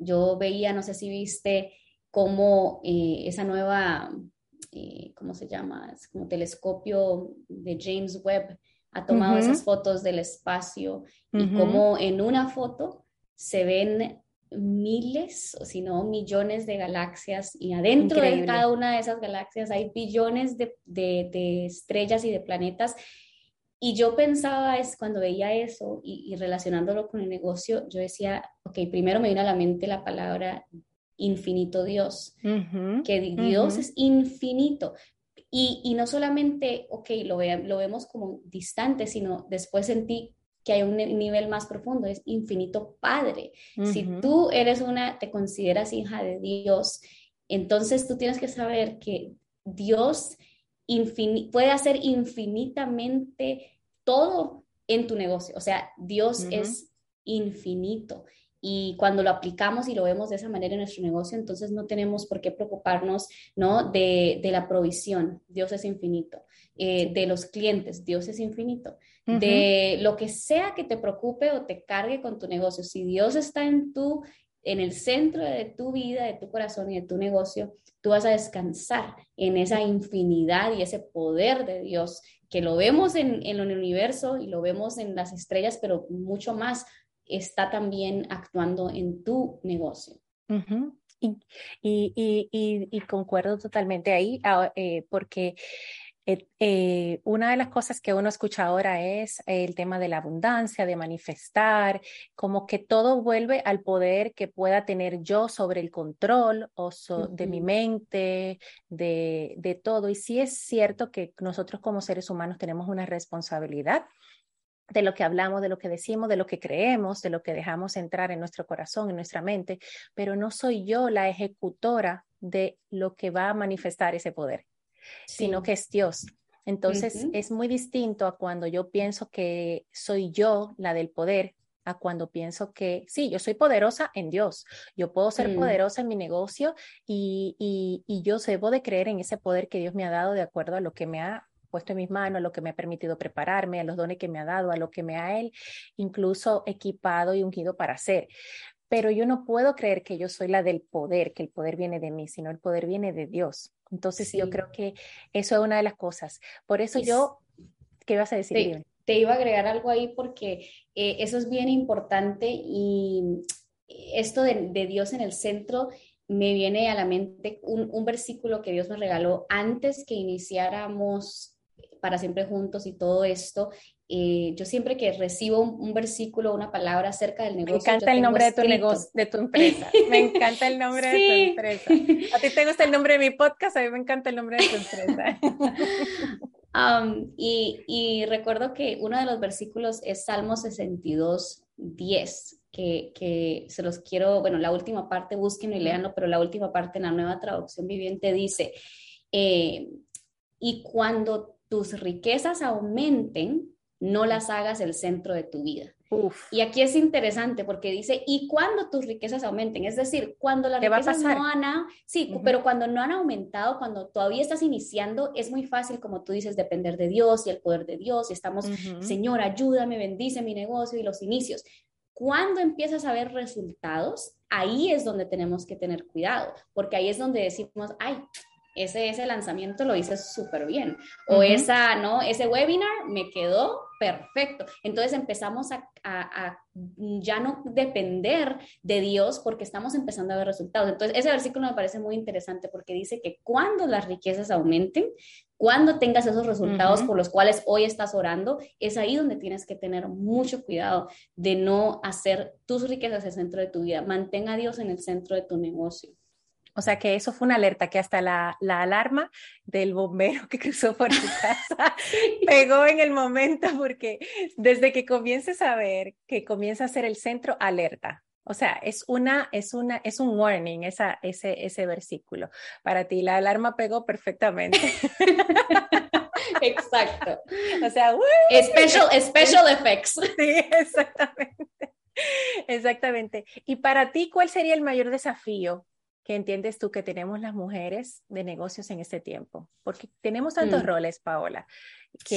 yo veía, no sé si viste, cómo eh, esa nueva, eh, ¿cómo se llama? Es como telescopio de James Webb ha tomado uh-huh. esas fotos del espacio, uh-huh. y cómo en una foto se ven miles, o si no millones de galaxias, y adentro Increíble. de cada una de esas galaxias hay billones de, de, de estrellas y de planetas. Y yo pensaba, es cuando veía eso y, y relacionándolo con el negocio, yo decía, ok, primero me vino a la mente la palabra infinito Dios, uh-huh, que Dios uh-huh. es infinito. Y, y no solamente, ok, lo, ve, lo vemos como distante, sino después sentí que hay un nivel más profundo, es infinito Padre. Uh-huh. Si tú eres una, te consideras hija de Dios, entonces tú tienes que saber que Dios infin, puede hacer infinitamente todo en tu negocio. O sea, Dios uh-huh. es infinito. Y cuando lo aplicamos y lo vemos de esa manera en nuestro negocio, entonces no tenemos por qué preocuparnos, ¿no? de, de la provisión, Dios es infinito, eh, de los clientes, Dios es infinito, uh-huh. de lo que sea que te preocupe o te cargue con tu negocio. Si Dios está en tu, en el centro de tu vida, de tu corazón y de tu negocio, tú vas a descansar en esa infinidad y ese poder de Dios, que lo vemos en, en el universo y lo vemos en las estrellas, pero mucho más está también actuando en tu negocio. Uh-huh. Y, y, y, y, y concuerdo totalmente ahí, eh, porque eh, eh, una de las cosas que uno escucha ahora es el tema de la abundancia, de manifestar, como que todo vuelve al poder que pueda tener yo sobre el control o so, uh-huh. de mi mente, de, de todo. Y sí es cierto que nosotros como seres humanos tenemos una responsabilidad de lo que hablamos, de lo que decimos, de lo que creemos, de lo que dejamos entrar en nuestro corazón, en nuestra mente, pero no soy yo la ejecutora de lo que va a manifestar ese poder, sí. sino que es Dios. Entonces, uh-huh. es muy distinto a cuando yo pienso que soy yo la del poder, a cuando pienso que sí, yo soy poderosa en Dios, yo puedo ser mm. poderosa en mi negocio y, y, y yo debo de creer en ese poder que Dios me ha dado de acuerdo a lo que me ha puesto en mis manos, a lo que me ha permitido prepararme, a los dones que me ha dado, a lo que me ha él incluso equipado y ungido para hacer. Pero yo no puedo creer que yo soy la del poder, que el poder viene de mí, sino el poder viene de Dios. Entonces sí. yo creo que eso es una de las cosas. Por eso es, yo, ¿qué ibas a decir? Te, te iba a agregar algo ahí porque eh, eso es bien importante, y esto de, de Dios en el centro, me viene a la mente un, un versículo que Dios nos regaló antes que iniciáramos Para Siempre Juntos y todo esto. Eh, yo siempre que recibo un, un versículo, una palabra acerca del negocio. Me encanta el nombre de tu negocio, de tu empresa. Me encanta el nombre sí. de tu empresa. A ti te gusta el nombre de mi podcast, a mí me encanta el nombre de tu empresa. um, y, y recuerdo que uno de los versículos es Salmo sesenta y dos, diez. Que, que se los quiero, bueno, la última parte, búsquenlo y léanlo, pero la última parte en la Nueva Traducción Viviente dice, eh, y cuando tus riquezas aumenten, no las hagas el centro de tu vida. Uf. Y aquí es interesante porque dice, y cuando tus riquezas aumenten, es decir, cuando las riquezas no han, sí, uh-huh. pero cuando no han aumentado, cuando todavía estás iniciando, es muy fácil, como tú dices, depender de Dios y el poder de Dios, y estamos, uh-huh. Señor, ayúdame, bendice mi negocio y los inicios. Cuando empiezas a ver resultados, ahí es donde tenemos que tener cuidado, porque ahí es donde decimos, ay, ese, ese lanzamiento lo hice súper bien, o uh-huh. esa, ¿no? ese webinar me quedó perfecto. Entonces empezamos a, a, a ya no depender de Dios porque estamos empezando a ver resultados. Entonces ese versículo me parece muy interesante porque dice que cuando las riquezas aumenten, cuando tengas esos resultados uh-huh. por los cuales hoy estás orando, es ahí donde tienes que tener mucho cuidado de no hacer tus riquezas el centro de tu vida. Mantén a Dios en el centro de tu negocio. O sea que eso fue una alerta, que hasta la, la alarma del bombero que cruzó por tu casa pegó en el momento, porque desde que comiences a ver que comienza a ser el centro, alerta. O sea, es una, es una, es un warning, esa, ese, ese versículo. Para ti, la alarma pegó perfectamente. Exacto. O sea, ¡uy! Special, special effects. Sí, exactamente. Exactamente. Y para ti, ¿cuál sería el mayor desafío que entiendes tú que tenemos las mujeres de negocios en este tiempo? Porque tenemos tantos mm. roles, Paola, que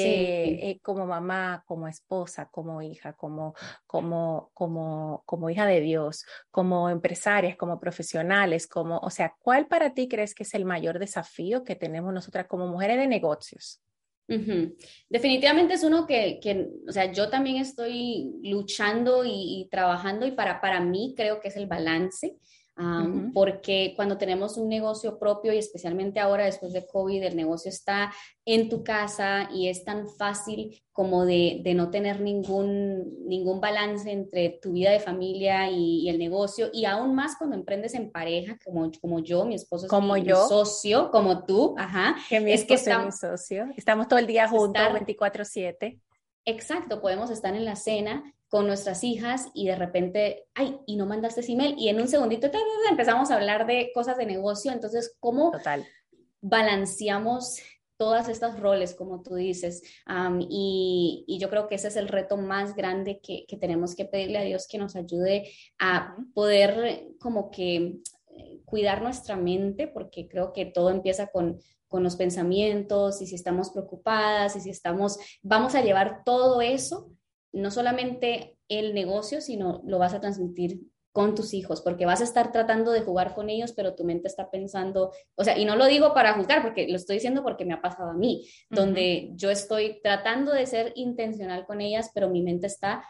sí. eh, como mamá, como esposa, como hija, como, como, como, como hija de Dios, como empresarias, como profesionales, como, o sea, ¿cuál para ti crees que es el mayor desafío que tenemos nosotras como mujeres de negocios? Uh-huh. Definitivamente es uno que, que, o sea, yo también estoy luchando y, y trabajando, y para, para mí creo que es el balance, um, uh-huh. porque cuando tenemos un negocio propio, y especialmente ahora después de COVID, el negocio está en tu casa y es tan fácil como de, de no tener ningún, ningún balance entre tu vida de familia y, y el negocio, y aún más cuando emprendes en pareja, como, como yo, mi esposo es como mi, yo. mi socio, como tú, ajá. Que mi es que estamos, es mi socio, estamos todo el día juntos, veinticuatro siete. Exacto, podemos estar en la cena con nuestras hijas y de repente, ay, y no mandaste ese email, y en un segundito empezamos a hablar de cosas de negocio. Entonces, ¿cómo Total. balanceamos todas estas roles, como tú dices? Um, y, y yo creo que ese es el reto más grande que, que tenemos que pedirle a Dios, que nos ayude a poder como que cuidar nuestra mente, porque creo que todo empieza con, con los pensamientos, y si estamos preocupadas, y si estamos, vamos a llevar todo eso, no solamente el negocio, sino lo vas a transmitir con tus hijos, porque vas a estar tratando de jugar con ellos, pero tu mente está pensando, o sea, y no lo digo para juzgar, porque lo estoy diciendo porque me ha pasado a mí, uh-huh. donde yo estoy tratando de ser intencional con ellas, pero mi mente está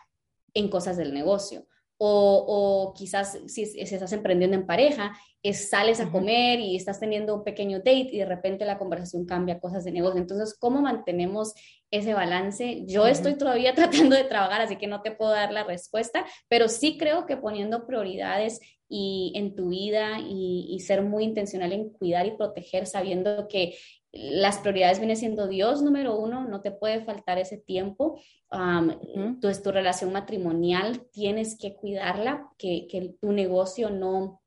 en cosas del negocio, o, o quizás si, si estás emprendiendo en pareja, es, sales a uh-huh. comer y estás teniendo un pequeño date, y de repente la conversación cambia a cosas de negocio. Entonces, ¿cómo mantenemos ese balance? Yo uh-huh. estoy todavía tratando de trabajar, así que no te puedo dar la respuesta, pero sí creo que poniendo prioridades y en tu vida y, y ser muy intencional en cuidar y proteger, sabiendo que las prioridades viene siendo Dios número uno, no te puede faltar ese tiempo. Um, uh-huh. Entonces, tu relación matrimonial tienes que cuidarla, que, que tu negocio no,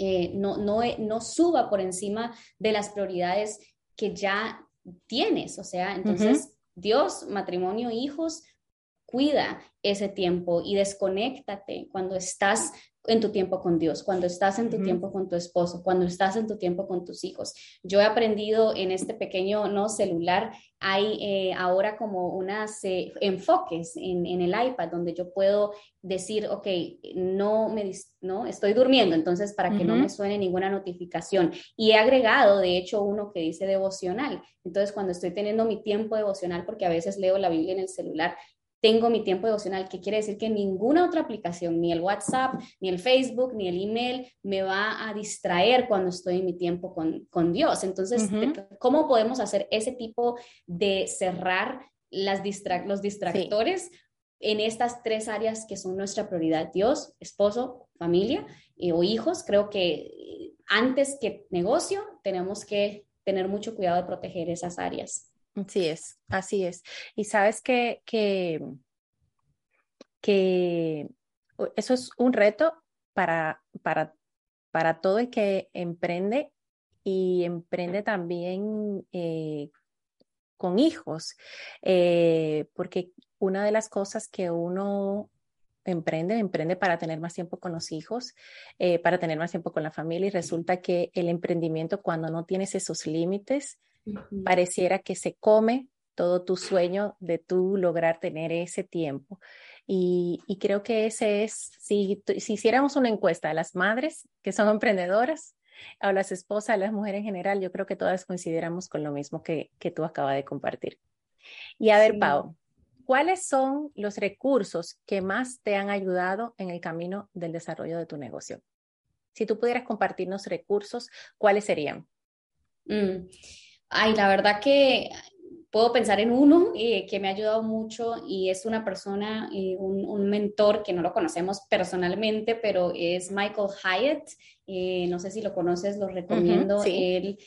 eh, no, no, no suba por encima de las prioridades que ya tienes. O sea, entonces... Uh-huh. Dios, matrimonio, hijos, cuida ese tiempo y desconéctate cuando estás en tu tiempo con Dios, cuando estás en tu uh-huh. tiempo con tu esposo, cuando estás en tu tiempo con tus hijos. Yo he aprendido en este pequeño no celular, hay eh, ahora como unas eh, enfoques en, en el iPad, donde yo puedo decir, ok, no, me, no estoy durmiendo, entonces para uh-huh. que no me suene ninguna notificación. Y he agregado, de hecho, uno que dice devocional. Entonces, cuando estoy teniendo mi tiempo devocional, porque a veces leo la Biblia en el celular, tengo mi tiempo devocional, que quiere decir que ninguna otra aplicación, ni el WhatsApp, ni el Facebook, ni el email, me va a distraer cuando estoy en mi tiempo con, con Dios. Entonces, uh-huh. te, ¿cómo podemos hacer ese tipo de cerrar las distra- los distractores sí. en estas tres áreas que son nuestra prioridad? Dios, esposo, familia eh, o hijos. Creo que antes que negocio tenemos que tener mucho cuidado de proteger esas áreas. Así es, así es. Y sabes que, que, que eso es un reto para, para, para todo el que emprende, y emprende también eh, con hijos, eh, porque una de las cosas que uno emprende, emprende para tener más tiempo con los hijos, eh, para tener más tiempo con la familia, y resulta que el emprendimiento, cuando no tienes esos límites, Uh-huh. pareciera que se come todo tu sueño de tú lograr tener ese tiempo. Y, y creo que ese es, si, si hiciéramos una encuesta a las madres que son emprendedoras, a las esposas, a las mujeres en general, yo creo que todas coincidiéramos con lo mismo que, que tú acabas de compartir. Y a ver, sí. Pau, ¿cuáles son los recursos que más te han ayudado en el camino del desarrollo de tu negocio? Si tú pudieras compartirnos recursos, ¿cuáles serían? Mm. Ay, la verdad que puedo pensar en uno eh, que me ha ayudado mucho, y es una persona, eh, un, un mentor que no lo conocemos personalmente, pero es Michael Hyatt. Eh, no sé si lo conoces, lo recomiendo. Uh-huh, sí. Él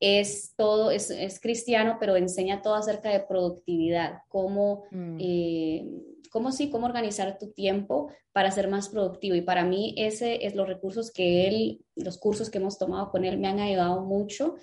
es todo, es, es cristiano, pero enseña todo acerca de productividad, cómo, mm. eh, cómo sí, cómo organizar tu tiempo para ser más productivo. Y para mí ese es los recursos que él, los cursos que hemos tomado con él me han ayudado mucho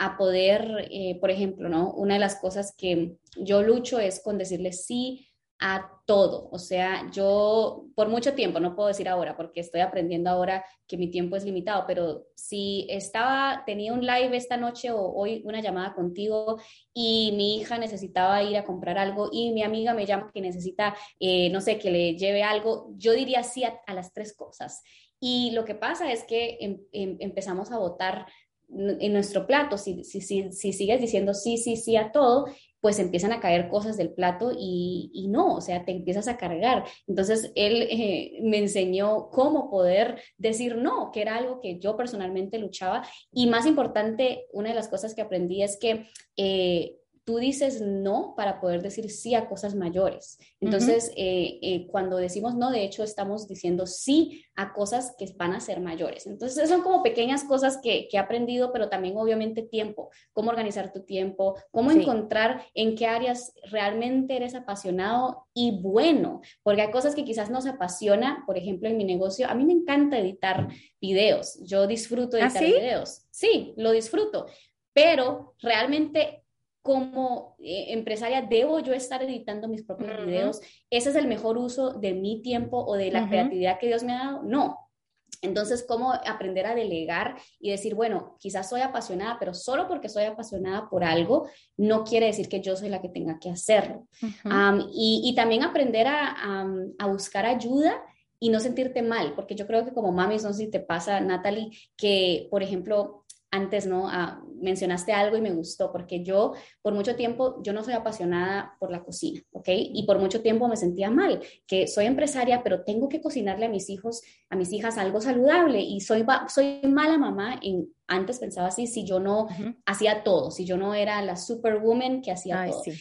a poder, eh, por ejemplo, ¿no? Una de las cosas que yo lucho es con decirle sí a todo. O sea, yo por mucho tiempo, no puedo decir ahora porque estoy aprendiendo ahora que mi tiempo es limitado, pero si estaba, tenía un live esta noche o hoy una llamada contigo, y mi hija necesitaba ir a comprar algo, y mi amiga me llama que necesita, eh, no sé, que le lleve algo, yo diría sí a, a las tres cosas. Y lo que pasa es que em, em, empezamos a botar en nuestro plato. Si, si, si, si sigues diciendo sí, sí, sí a todo, pues empiezan a caer cosas del plato y, y no, o sea, te empiezas a cargar. Entonces él eh, me enseñó cómo poder decir no, que era algo que yo personalmente luchaba. Y más importante, una de las cosas que aprendí es que eh, tú dices no para poder decir sí a cosas mayores. Entonces, uh-huh. eh, eh, cuando decimos no, de hecho, estamos diciendo sí a cosas que van a ser mayores. Entonces, son como pequeñas cosas que, que he aprendido, pero también, obviamente, tiempo. Cómo organizar tu tiempo, cómo sí. encontrar en qué áreas realmente eres apasionado y bueno. Porque hay cosas que quizás nos apasiona. Por ejemplo, en mi negocio, a mí me encanta editar videos. Yo disfruto editar ¿Ah, sí? videos. Sí, lo disfruto. Pero realmente... como eh, empresaria, ¿debo yo estar editando mis propios uh-huh. videos? ¿Ese es el mejor uso de mi tiempo o de la uh-huh. creatividad que Dios me ha dado? No. Entonces, ¿cómo aprender a delegar y decir, bueno, quizás soy apasionada, pero solo porque soy apasionada por algo, no quiere decir que yo soy la que tenga que hacerlo? Uh-huh. Um, y, y también aprender a, a, a buscar ayuda y no sentirte mal, porque yo creo que como mamis, no sé si te pasa, Natalie, que, por ejemplo... Antes, ¿no? Ah, mencionaste algo y me gustó, porque yo, por mucho tiempo, yo no soy apasionada por la cocina, ¿ok? Y por mucho tiempo me sentía mal, que soy empresaria, pero tengo que cocinarle a mis hijos, a mis hijas algo saludable, y soy, soy mala mamá, en, antes pensaba así, si yo no uh-huh. hacía todo, si yo no era la superwoman que hacía Ay, todo, sí.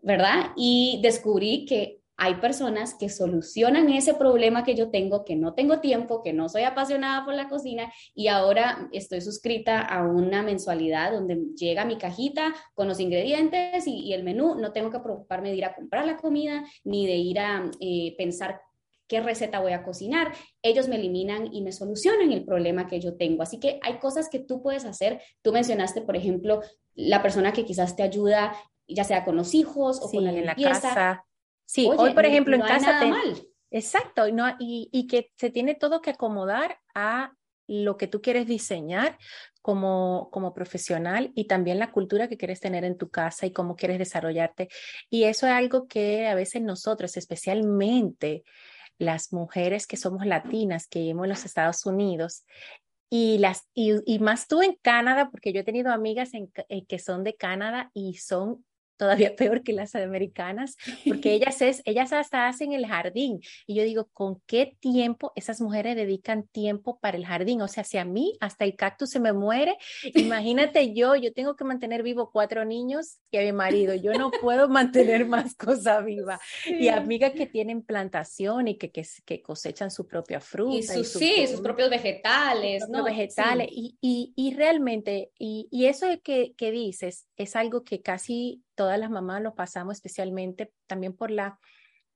¿verdad? Y descubrí que hay personas que solucionan ese problema que yo tengo, que no tengo tiempo, que no soy apasionada por la cocina, y ahora estoy suscrita a una mensualidad donde llega mi cajita con los ingredientes y, y el menú. No tengo que preocuparme de ir a comprar la comida, ni de ir a eh, pensar qué receta voy a cocinar. Ellos me eliminan y me solucionan el problema que yo tengo. Así que hay cosas que tú puedes hacer. Tú mencionaste, por ejemplo, la persona que quizás te ayuda, ya sea con los hijos o sí, con la limpieza. En la casa. Sí, Oye, hoy por no, ejemplo no en casa... Te, mal. Exacto, no, y, y que se tiene todo que acomodar a lo que tú quieres diseñar como, como profesional, y también la cultura que quieres tener en tu casa y cómo quieres desarrollarte. Y eso es algo que a veces nosotros, especialmente las mujeres que somos latinas, que vivimos en los Estados Unidos... Y, las, y, y más tú en Canadá, porque yo he tenido amigas en, en que son de Canadá y son... todavía peor que las americanas, porque ellas, es, ellas hasta hacen el jardín. Y yo digo, ¿con qué tiempo esas mujeres dedican tiempo para el jardín? O sea, si a mí hasta el cactus se me muere, imagínate yo, yo tengo que mantener vivo cuatro niños y a mi marido, yo no puedo mantener más cosas vivas. Sí. Y amigas que tienen plantación y que, que, que cosechan su propia fruta. Y, su, y su, sí, su, sus propios vegetales. Sus ¿no? propios vegetales. Sí. Y, y, y realmente, y, y eso que, que dices es algo que casi... todas las mamás lo pasamos, especialmente también por la,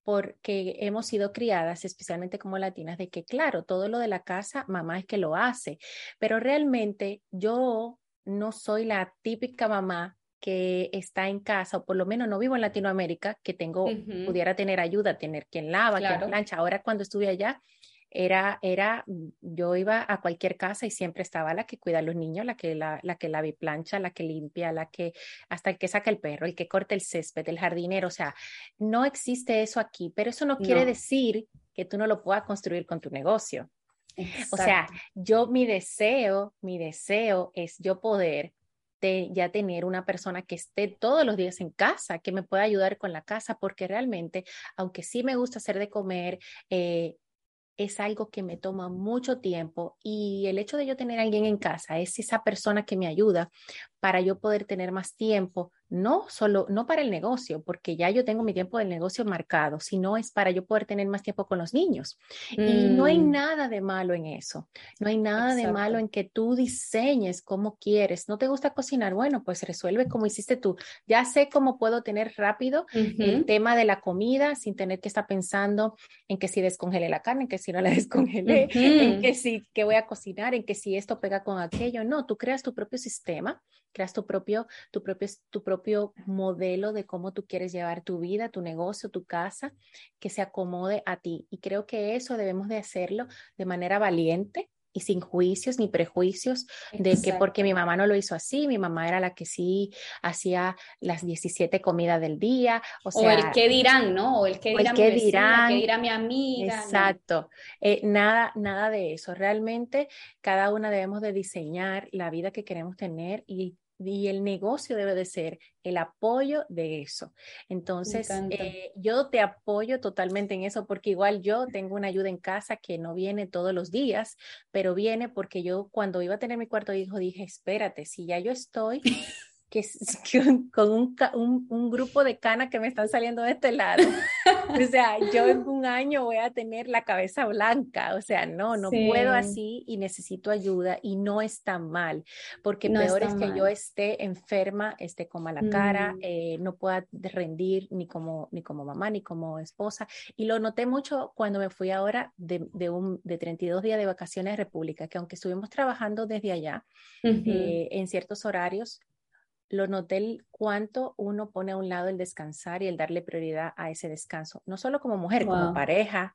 porque hemos sido criadas, especialmente como latinas, de que claro, todo lo de la casa, mamá es que lo hace, pero realmente yo no soy la típica mamá que está en casa, o por lo menos no vivo en Latinoamérica, que tengo, uh-huh. pudiera tener ayuda, tener quien lava, claro. quien plancha. Ahora cuando estuve allá, Era, era, yo iba a cualquier casa y siempre estaba la que cuida a los niños, la que la, la que lava y plancha, la que limpia, la que, hasta el que saca el perro, el que corta el césped, el jardinero. O sea, no existe eso aquí, pero eso no quiere no. decir que tú no lo puedas construir con tu negocio. Exacto. O sea, yo, mi deseo, mi deseo es yo poder de ya tener una persona que esté todos los días en casa, que me pueda ayudar con la casa, porque realmente, aunque sí me gusta hacer de comer, eh, es algo que me toma mucho tiempo, y el hecho de yo tener a alguien en casa es esa persona que me ayuda para yo poder tener más tiempo, no solo, no para el negocio, porque ya yo tengo mi tiempo del negocio marcado, sino es para yo poder tener más tiempo con los niños. Mm. Y no hay nada de malo en eso, no hay nada Exacto. de malo en que tú diseñes cómo quieres. ¿No te gusta cocinar? Bueno, pues resuelve como hiciste tú. Ya sé cómo puedo tener rápido uh-huh. el tema de la comida, sin tener que estar pensando en que si descongelé la carne, en que si no la descongelé, uh-huh. en que si que voy a cocinar, en que si esto pega con aquello. No, tú creas tu propio sistema, creas tu propio, tu propio, tu propio modelo de cómo tú quieres llevar tu vida, tu negocio, tu casa, que se acomode a ti. Y creo que eso debemos de hacerlo de manera valiente y sin juicios ni prejuicios de Exacto. que porque mi mamá no lo hizo así, mi mamá era la que sí hacía las diecisiete comidas del día. O, sea, o el qué dirán, ¿no? O el qué dirá, el qué mi vecina, dirán, qué dirá mi amiga. Exacto. ¿no? Eh, nada, nada de eso. Realmente cada una debemos de diseñar la vida que queremos tener y y el negocio debe de ser el apoyo de eso. Entonces, eh, yo te apoyo totalmente en eso, porque igual yo tengo una ayuda en casa que no viene todos los días, pero viene porque yo cuando iba a tener mi cuarto hijo dije, espérate, si ya yo estoy... que, que con un, un, un grupo de canas que me están saliendo de este lado. O sea, yo en un año voy a tener la cabeza blanca. O sea, no, no sí. puedo así y necesito ayuda y no está mal. Porque no peor es que mal. yo esté enferma, esté con mala cara, mm. eh, no pueda rendir ni como, ni como mamá, ni como esposa. Y lo noté mucho cuando me fui ahora de, de, un, de treinta y dos días de vacaciones a República, que aunque estuvimos trabajando desde allá, uh-huh. eh, en ciertos horarios, lo noté el cuánto uno pone a un lado el descansar y el darle prioridad a ese descanso, no solo como mujer, wow. como pareja,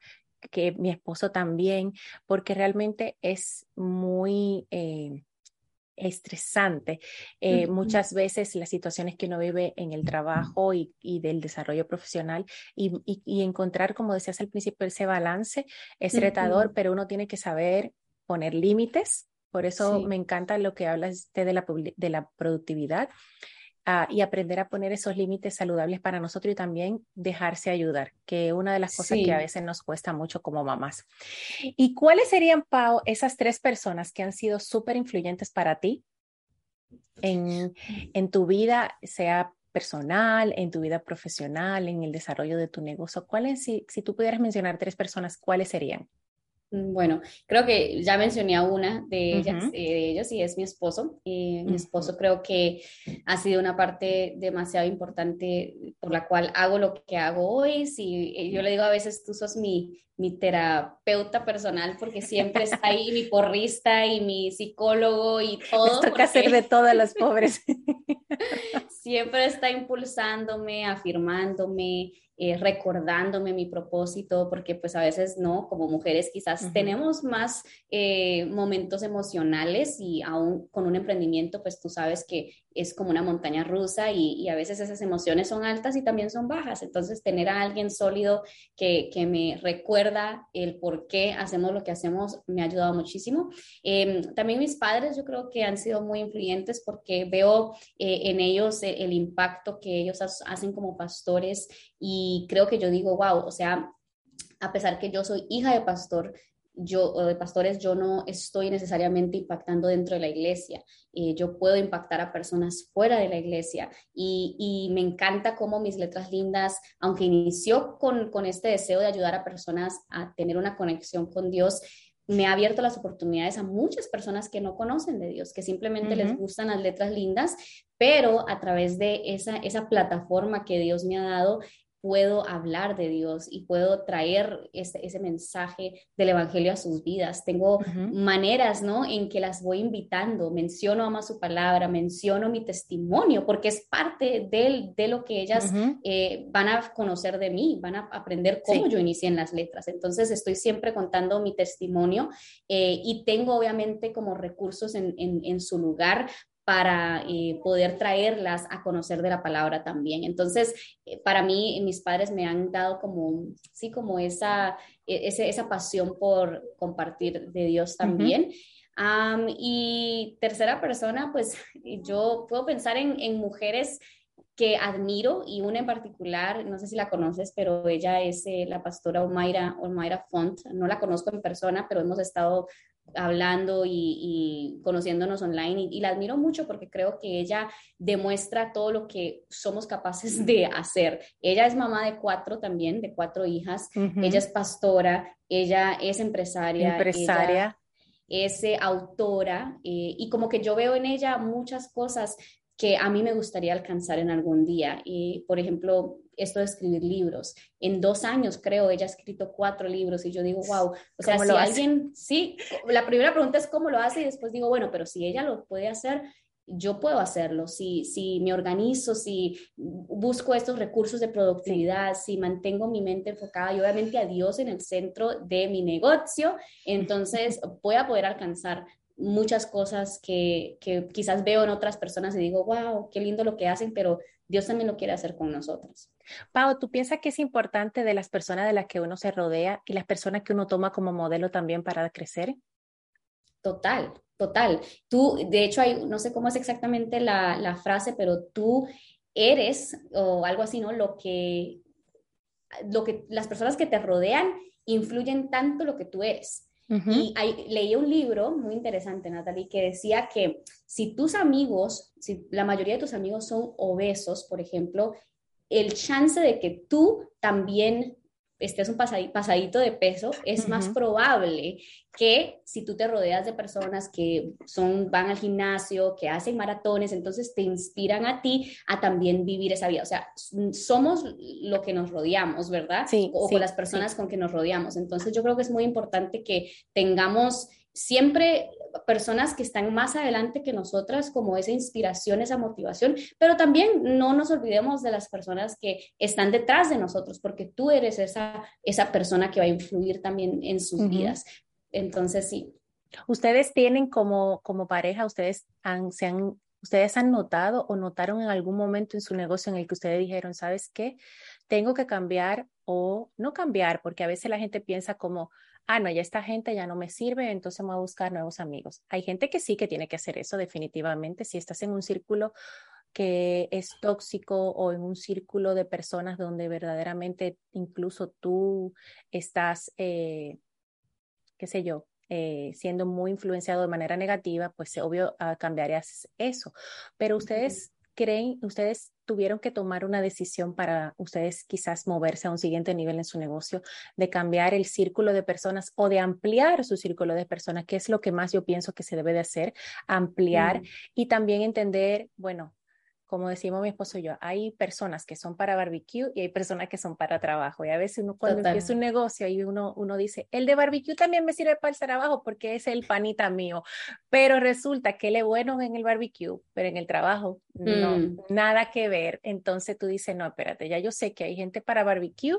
que mi esposo también, porque realmente es muy... Eh, estresante. Eh, uh-huh. Muchas veces las situaciones que uno vive en el trabajo y, y del desarrollo profesional y, y, y encontrar, como decías al principio, ese balance es uh-huh. retador, pero uno tiene que saber poner límites. Por eso sí. me encanta lo que habla usted de la, de la productividad uh, y aprender a poner esos límites saludables para nosotros y también dejarse ayudar, que es una de las cosas sí. que a veces nos cuesta mucho como mamás. ¿Y cuáles serían, Pau, esas tres personas que han sido súper influyentes para ti en, en tu vida, sea personal, en tu vida profesional, en el desarrollo de tu negocio? ¿Cuáles, si, si tú pudieras mencionar tres personas, cuáles serían? Bueno, creo que ya mencioné a una de ellas, uh-huh. eh, de ellos, y es mi esposo. Eh, uh-huh. Mi esposo creo que ha sido una parte demasiado importante por la cual hago lo que hago hoy. Si, eh, yo le digo a veces, tú sos mi, mi terapeuta personal, porque siempre está ahí mi porrista y mi psicólogo y todo. Les toca hacer de todas las pobres. Siempre está impulsándome, afirmándome, Eh, recordándome mi propósito, porque pues a veces no, como mujeres quizás uh-huh. tenemos más eh, momentos emocionales, y aún con un emprendimiento pues tú sabes que es como una montaña rusa y, y a veces esas emociones son altas y también son bajas. Entonces tener a alguien sólido que, que me recuerda el por qué hacemos lo que hacemos me ha ayudado muchísimo. Eh, también mis padres yo creo que han sido muy influyentes, porque veo eh, en ellos el, el impacto que ellos as, hacen como pastores, y creo que yo digo, wow, o sea, a pesar que yo soy hija de pastor, yo, o de pastores, yo no estoy necesariamente impactando dentro de la iglesia. Eh, yo puedo impactar a personas fuera de la iglesia, y, y me encanta cómo Mis Letras Lindas, aunque inició con, con este deseo de ayudar a personas a tener una conexión con Dios, me ha abierto las oportunidades a muchas personas que no conocen de Dios, que simplemente uh-huh. les gustan las letras lindas, pero a través de esa, esa plataforma que Dios me ha dado, puedo hablar de Dios y puedo traer ese, ese mensaje del evangelio a sus vidas. Tengo uh-huh. maneras, ¿no?, en que las voy invitando. Menciono Ama su Palabra, menciono mi testimonio, porque es parte de, de lo que ellas uh-huh. eh, van a conocer de mí, van a aprender cómo sí. yo inicié en las letras. Entonces estoy siempre contando mi testimonio eh, y tengo obviamente como recursos en, en, en su lugar para eh, poder traerlas a conocer de la palabra también. Entonces, eh, para mí, mis padres me han dado como, sí, como esa, ese, esa pasión por compartir de Dios también. Uh-huh. Um, y tercera persona, pues yo puedo pensar en, en mujeres que admiro, y una en particular, no sé si la conoces, pero ella es eh, la pastora Omaira, Omaira Font. No la conozco en persona, pero hemos estado hablando y, y conociéndonos online, y, y la admiro mucho porque creo que ella demuestra todo lo que somos capaces de hacer. Ella es mamá de cuatro también, de cuatro hijas, uh-huh. ella es pastora, ella es empresaria, empresaria. Ella es eh, autora, eh, y como que yo veo en ella muchas cosas que a mí me gustaría alcanzar en algún día. Y, por ejemplo, esto de escribir libros. En dos años, creo, ella ha escrito cuatro libros, y yo digo, wow, o sea, si alguien, sí, la primera pregunta es cómo lo hace, y después digo, bueno, pero si ella lo puede hacer, yo puedo hacerlo, si, si me organizo, si busco estos recursos de productividad, sí. si mantengo mi mente enfocada y obviamente a Dios en el centro de mi negocio, entonces voy a poder alcanzar muchas cosas que, que quizás veo en otras personas y digo, wow, qué lindo lo que hacen, pero Dios también lo quiere hacer con nosotros. Pau, ¿tú piensas que es importante de las personas de las que uno se rodea y las personas que uno toma como modelo también para crecer? Total, total. Tú, de hecho, hay, no sé cómo es exactamente la, la frase, pero tú eres, o algo así, ¿no? Lo que, lo que las personas que te rodean influyen tanto lo que tú eres. Uh-huh. Y hay, leí un libro muy interesante, Natalie, que decía que si tus amigos, si la mayoría de tus amigos son obesos, por ejemplo, el chance de que tú también estés un pasadito de peso es uh-huh. más probable que si tú te rodeas de personas que son, van al gimnasio, que hacen maratones, entonces te inspiran a ti a también vivir esa vida. O sea, somos lo que nos rodeamos, ¿verdad? Sí, o sí, con las personas sí. con que nos rodeamos. Entonces yo creo que es muy importante que tengamos siempre personas que están más adelante que nosotras, como esa inspiración, esa motivación, pero también no nos olvidemos de las personas que están detrás de nosotros, porque tú eres esa, esa persona que va a influir también en sus uh-huh. vidas. Entonces, sí. ¿Ustedes tienen como, como pareja, ustedes han, se han, ustedes han notado o notaron en algún momento en su negocio en el que ustedes dijeron, ¿sabes qué? Tengo que cambiar o no cambiar, porque a veces la gente piensa como, ah, no, ya esta gente ya no me sirve, entonces me voy a buscar nuevos amigos. Hay gente que sí que tiene que hacer eso, definitivamente. Si estás en un círculo que es tóxico o en un círculo de personas donde verdaderamente incluso tú estás, eh, qué sé yo, eh, siendo muy influenciado de manera negativa, pues obvio ah, cambiarías eso. Pero ustedes... ¿Creen, ustedes tuvieron que tomar una decisión para ustedes quizás moverse a un siguiente nivel en su negocio, de cambiar el círculo de personas o de ampliar su círculo de personas, que es lo que más yo pienso que se debe de hacer, ampliar mm. y también entender, bueno, como decimos mi esposo y yo, hay personas que son para barbecue y hay personas que son para trabajo. Y a veces uno cuando Total. empieza un negocio ahí uno, uno dice, el de barbecue también me sirve para el trabajo porque es el panita mío. Pero resulta que él es bueno en el barbecue, pero en el trabajo no, mm. nada que ver. Entonces tú dices, no, espérate, ya yo sé que hay gente para barbecue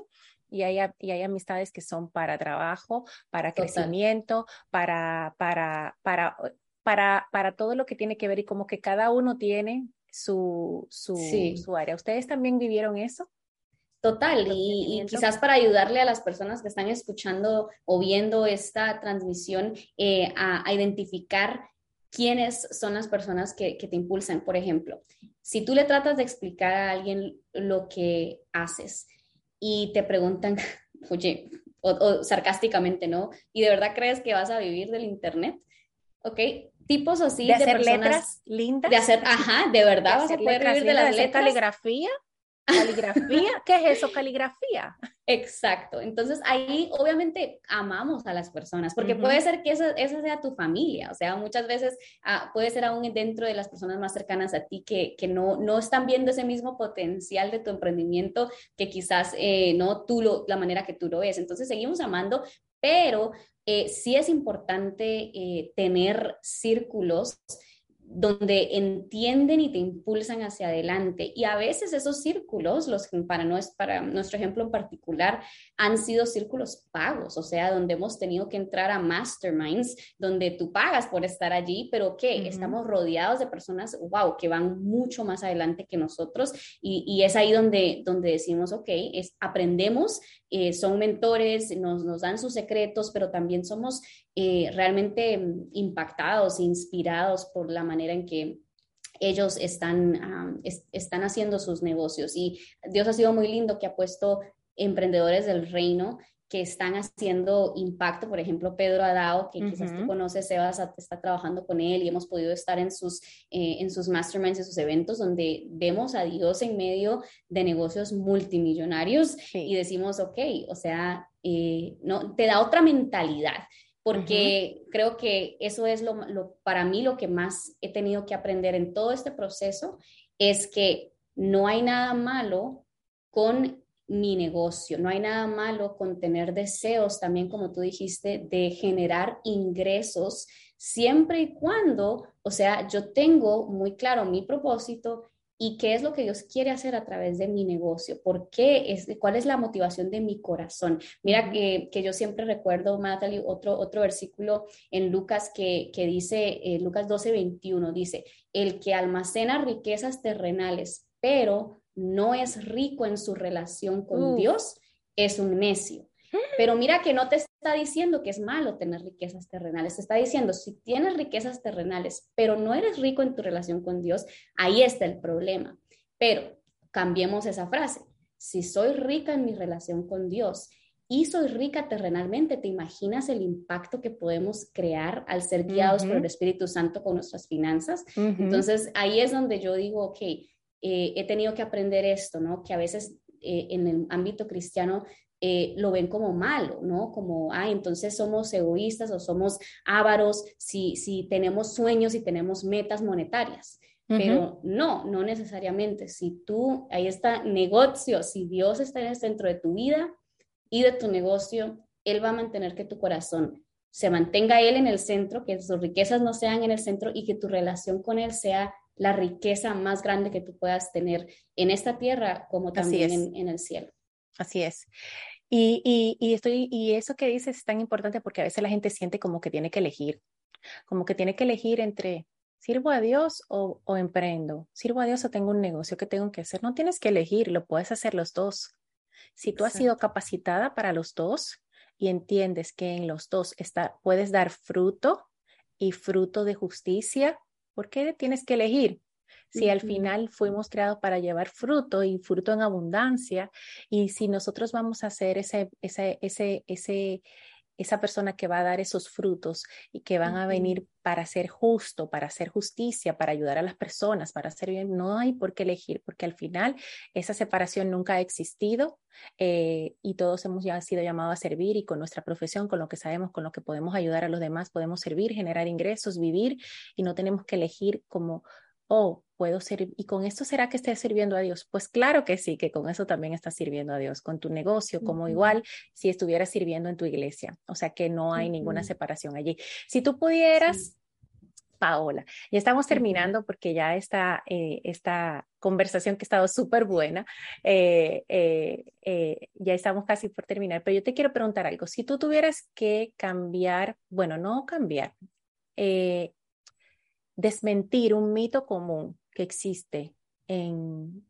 y hay, y hay amistades que son para trabajo, para Total. crecimiento, para, para, para, para, para todo lo que tiene que ver y como que cada uno tiene... Su, su, sí. su área. ¿Ustedes también vivieron eso? Total, y, y quizás para ayudarle a las personas que están escuchando o viendo esta transmisión eh, a, a identificar quiénes son las personas que, que te impulsan. Por ejemplo, si tú le tratas de explicar a alguien lo que haces y te preguntan, oye, o, o sarcásticamente, ¿no? ¿Y de verdad crees que vas a vivir del internet? Ok, tipos así de, de hacer personas, letras lindas, de hacer, ajá, de verdad de vas a poder vivir de las de letras, caligrafía, caligrafía, ¿qué es eso, caligrafía? Exacto, entonces ahí obviamente amamos a las personas, porque uh-huh. puede ser que esa, esa sea tu familia, o sea, muchas veces uh, puede ser aún dentro de las personas más cercanas a ti que, que no, no están viendo ese mismo potencial de tu emprendimiento que quizás eh, no tú lo, la manera que tú lo ves, entonces seguimos amando, pero eh, sí es importante eh, tener círculos donde entienden y te impulsan hacia adelante. Y a veces esos círculos, los que para, no es para nuestro ejemplo en particular, han sido círculos pagos, o sea, donde hemos tenido que entrar a masterminds, donde tú pagas por estar allí, pero que uh-huh. estamos rodeados de personas, wow, que van mucho más adelante que nosotros. Y, y es ahí donde, donde decimos, ok, es, aprendemos, eh, son mentores, nos, nos dan sus secretos, pero también somos eh, realmente impactados, inspirados por la manera en que ellos están, um, es, están haciendo sus negocios. Y Dios ha sido muy lindo que ha puesto emprendedores del reino que están haciendo impacto, por ejemplo, Pedro Adao, que uh-huh. quizás tú conoces, Sebas está trabajando con él y hemos podido estar en sus, eh, en sus masterminds, en sus eventos, donde vemos a Dios en medio de negocios multimillonarios sí. y decimos, ok, o sea, eh, no, te da otra mentalidad. Porque uh-huh. creo que eso es lo, lo, para mí lo que más he tenido que aprender en todo este proceso, es que no hay nada malo con mi negocio, no hay nada malo con tener deseos también, como tú dijiste, de generar ingresos, siempre y cuando, o sea, yo tengo muy claro mi propósito y qué es lo que Dios quiere hacer a través de mi negocio, por qué, es, cuál es la motivación de mi corazón. Mira que, que yo siempre recuerdo, Natalie, otro, otro versículo en Lucas que, que dice, eh, Lucas doce veintiuno, dice, el que almacena riquezas terrenales, pero no es rico en su relación con uh. Dios, es un necio. Pero mira que no te está diciendo que es malo tener riquezas terrenales, te está diciendo si tienes riquezas terrenales, pero no eres rico en tu relación con Dios, ahí está el problema. Pero cambiemos esa frase, si soy rica en mi relación con Dios y soy rica terrenalmente, ¿te imaginas el impacto que podemos crear al ser guiados uh-huh. por el Espíritu Santo con nuestras finanzas? Uh-huh. Entonces ahí es donde yo digo, ok, eh, he tenido que aprender esto, ¿no? Que a veces eh, en el ámbito cristiano Eh, lo ven como malo, ¿no? Como, ah, entonces somos egoístas o somos ávaros si, si tenemos sueños, si tenemos metas monetarias. Uh-huh. Pero no, no necesariamente. Si tú, ahí está negocio, si Dios está dentro de tu vida y de tu negocio, Él va a mantener que tu corazón se mantenga Él en el centro, que sus riquezas no sean en el centro y que tu relación con Él sea la riqueza más grande que tú puedas tener en esta tierra como también en, en el cielo. Así es. Y, y, y, estoy, y eso que dices es tan importante porque a veces la gente siente como que tiene que elegir, como que tiene que elegir entre sirvo a Dios o, o emprendo, sirvo a Dios o tengo un negocio que tengo que hacer. No tienes que elegir, lo puedes hacer los dos. Si tú Exacto. has sido capacitada para los dos y entiendes que en los dos está, puedes dar fruto y fruto de justicia, ¿por qué tienes que elegir? Si sí, al final fuimos creados para llevar fruto y fruto en abundancia, y si nosotros vamos a ser ese, ese, ese, ese, esa persona que va a dar esos frutos y que van uh-huh. a venir para ser justo, para hacer justicia, para ayudar a las personas, para hacer bien, no hay por qué elegir, porque al final esa separación nunca ha existido eh, y todos hemos ya sido llamados a servir, y con nuestra profesión, con lo que sabemos, con lo que podemos ayudar a los demás, podemos servir, generar ingresos, vivir, y no tenemos que elegir como oh, puedo servir, ¿y con esto será que estés sirviendo a Dios? Pues claro que sí, que con eso también estás sirviendo a Dios, con tu negocio, como uh-huh. igual si estuvieras sirviendo en tu iglesia, o sea que no hay uh-huh. ninguna separación allí. Si tú pudieras, sí. Paola, ya estamos terminando porque ya está eh, esta conversación que ha estado súper buena, eh, eh, eh, ya estamos casi por terminar, pero yo te quiero preguntar algo, si tú tuvieras que cambiar, bueno, no cambiar, eh, desmentir un mito común que existe en,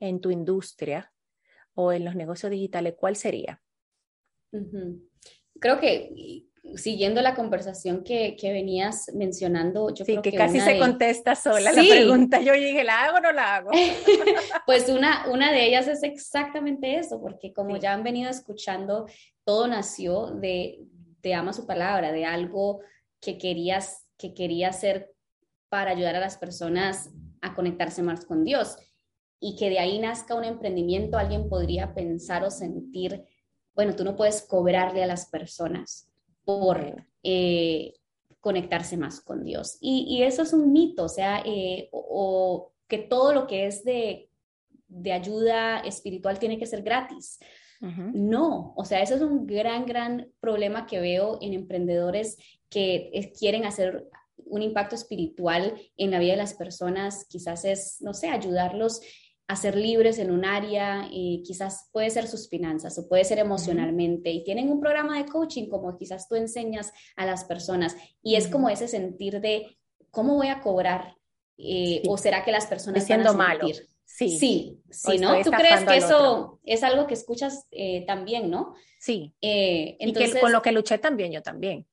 en tu industria o en los negocios digitales, ¿cuál sería? Uh-huh. Creo que siguiendo la conversación que, que venías mencionando, yo sí, creo que, que casi se de... contesta sola sí. la pregunta. Yo dije, ¿la hago o no la hago? Pues una, una de ellas es exactamente eso, porque como sí. ya han venido escuchando, todo nació de, de Ama su Palabra, de algo que querías que quería hacer para ayudar a las personas a conectarse más con Dios, y que de ahí nazca un emprendimiento. Alguien podría pensar o sentir, bueno, tú no puedes cobrarle a las personas por eh, conectarse más con Dios, y, y eso es un mito, o sea, eh, o, o que todo lo que es de, de ayuda espiritual tiene que ser gratis. Uh-huh. No, o sea, eso es un gran, gran problema que veo en emprendedores que quieren hacer un impacto espiritual en la vida de las personas. Quizás es, no sé, ayudarlos a ser libres en un área, eh, quizás puede ser sus finanzas o puede ser emocionalmente, uh-huh. y tienen un programa de coaching como quizás tú enseñas a las personas, y es uh-huh. como ese sentir de ¿cómo voy a cobrar? Eh, sí. ¿O será que las personas Diciendo van a sentir? Malo. Sí, sí, sí, ¿no? ¿Tú crees que eso otro. Es algo que escuchas eh, también, no? Sí, eh, entonces, y que con lo que luché también, yo también.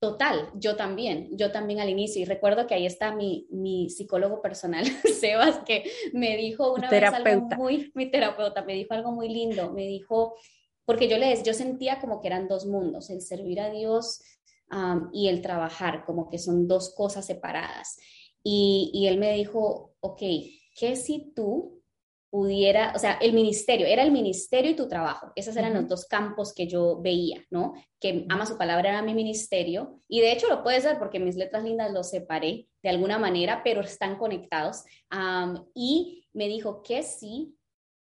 Total, yo también, yo también al inicio, y recuerdo que ahí está mi, mi psicólogo personal, Sebas, que me dijo una vez algo muy, mi terapeuta me dijo algo muy lindo, me dijo, porque yo les, yo sentía como que eran dos mundos, el servir a Dios um, y el trabajar, como que son dos cosas separadas, y, y él me dijo, okay, que si tú pudiera, o sea, el ministerio, era el ministerio y tu trabajo, esos eran uh-huh. los dos campos que yo veía, ¿no? Que Ama su Palabra era mi ministerio, y de hecho lo puedes ver porque Mis Letras Lindas los separé de alguna manera, pero están conectados, um, y me dijo que si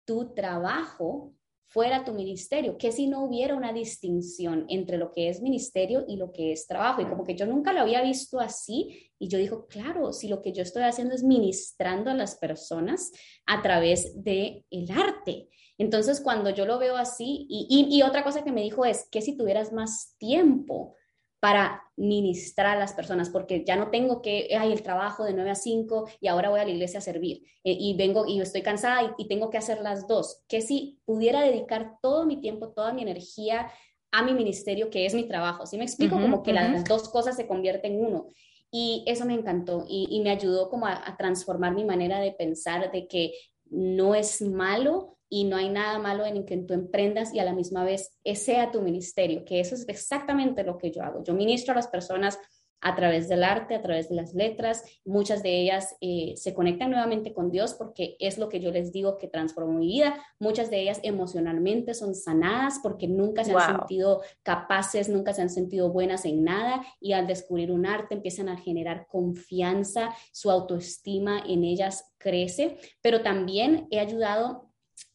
tu trabajo fuera tu ministerio, que si no hubiera una distinción entre lo que es ministerio y lo que es trabajo, y como que yo nunca lo había visto así, y yo digo, claro, si lo que yo estoy haciendo es ministrando a las personas a través de el arte, entonces cuando yo lo veo así, y, y, y otra cosa que me dijo es, que si tuvieras más tiempo para ministrar a las personas, porque ya no tengo que, ay, el trabajo de nueve a cinco y ahora voy a la iglesia a servir eh, y vengo y estoy cansada y, y tengo que hacer las dos. Que si pudiera dedicar todo mi tiempo, toda mi energía a mi ministerio, que es mi trabajo, ¿sí me explico? Uh-huh, como que uh-huh. las, las dos cosas se convierten en uno. Y eso me encantó y, y me ayudó como a, a transformar mi manera de pensar, de que no es malo y no hay nada malo en que tú emprendas y a la misma vez sea tu ministerio, que eso es exactamente lo que yo hago. Yo ministro a las personas a través del arte, a través de las letras. Muchas de ellas eh, se conectan nuevamente con Dios porque es lo que yo les digo que transformó mi vida. Muchas de ellas emocionalmente son sanadas porque nunca se wow. han sentido capaces, nunca se han sentido buenas en nada, y al descubrir un arte empiezan a generar confianza, su autoestima en ellas crece. Pero también he ayudado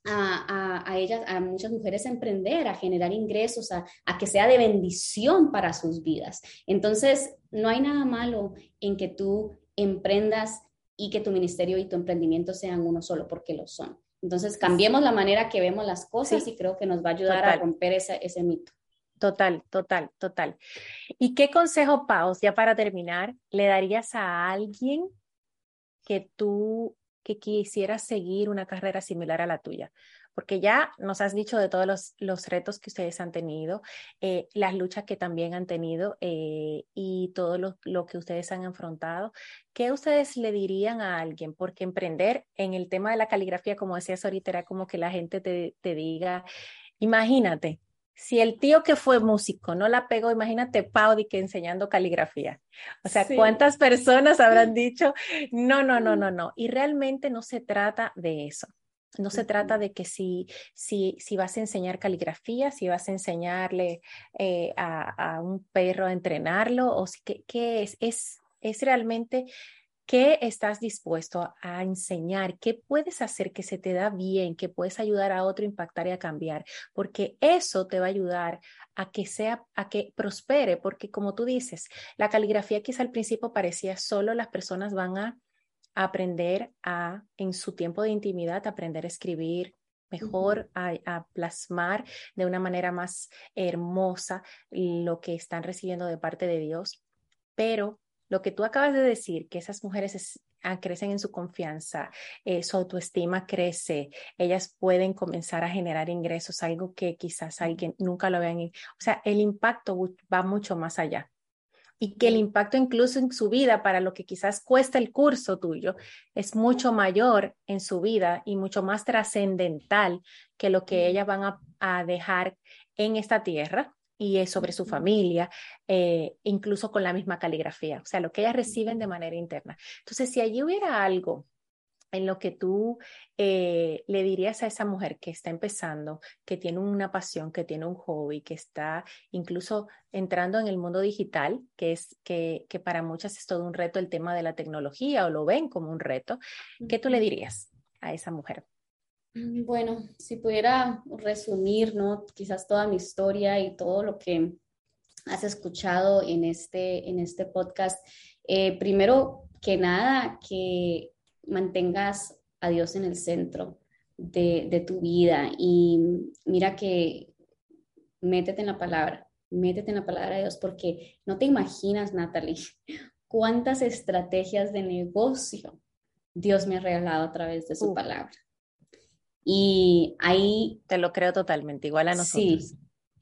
A, a, a ellas, a muchas mujeres a emprender, a generar ingresos, a, a que sea de bendición para sus vidas. Entonces, no hay nada malo en que tú emprendas y que tu ministerio y tu emprendimiento sean uno solo, porque lo son. Entonces, cambiemos la manera que vemos las cosas sí. y creo que nos va a ayudar total. a romper ese, ese mito. Total, total, total. ¿Y qué consejo, Pau, ya para terminar, le darías a alguien que tú... que quisieras seguir una carrera similar a la tuya? Porque ya nos has dicho de todos los, los retos que ustedes han tenido, eh, las luchas que también han tenido eh, y todo lo, lo que ustedes han afrontado. ¿Qué ustedes le dirían a alguien? Porque emprender en el tema de la caligrafía, como decías ahorita, era como que la gente te, te diga, imagínate, si el tío que fue músico no la pegó, imagínate Pau que enseñando caligrafía. O sea, sí. ¿cuántas personas habrán dicho? No, no, no, no, no. Y realmente no se trata de eso. No se trata de que si, si, si vas a enseñar caligrafía, si vas a enseñarle eh, a, a un perro a entrenarlo, o si, ¿qué, qué es? es? Es realmente... ¿Qué estás dispuesto a enseñar? ¿Qué puedes hacer que se te da bien? ¿Qué puedes ayudar a otro a impactar y a cambiar? Porque eso te va a ayudar a que sea, a que prospere. Porque como tú dices, la caligrafía quizá al principio parecía solo las personas van a aprender a, en su tiempo de intimidad, aprender a escribir mejor, a, a plasmar de una manera más hermosa lo que están recibiendo de parte de Dios. Pero lo que tú acabas de decir, que esas mujeres es, ah, crecen en su confianza, eh, su autoestima crece, ellas pueden comenzar a generar ingresos, algo que quizás alguien nunca lo vean. O sea, el impacto va mucho más allá. Y que el impacto incluso en su vida, para lo que quizás cuesta el curso tuyo, es mucho mayor en su vida y mucho más trascendental que lo que ellas van a, a dejar en esta tierra. Y es sobre su familia, eh, incluso con la misma caligrafía, o sea, lo que ellas reciben de manera interna. Entonces, si allí hubiera algo en lo que tú eh, le dirías a esa mujer que está empezando, que tiene una pasión, que tiene un hobby, que está incluso entrando en el mundo digital, que es que, que para muchas es todo un reto el tema de la tecnología, o lo ven como un reto, ¿qué tú le dirías a esa mujer? Bueno, si pudiera resumir, ¿no? Quizás toda mi historia y todo lo que has escuchado en este, en este podcast. Eh, primero que nada, que mantengas a Dios en el centro de, de tu vida. Y mira que métete en la palabra, métete en la palabra de Dios, porque no te imaginas, Natalie, cuántas estrategias de negocio Dios me ha regalado a través de su uh. palabra. Y ahí... Te lo creo totalmente, igual a nosotros. Sí,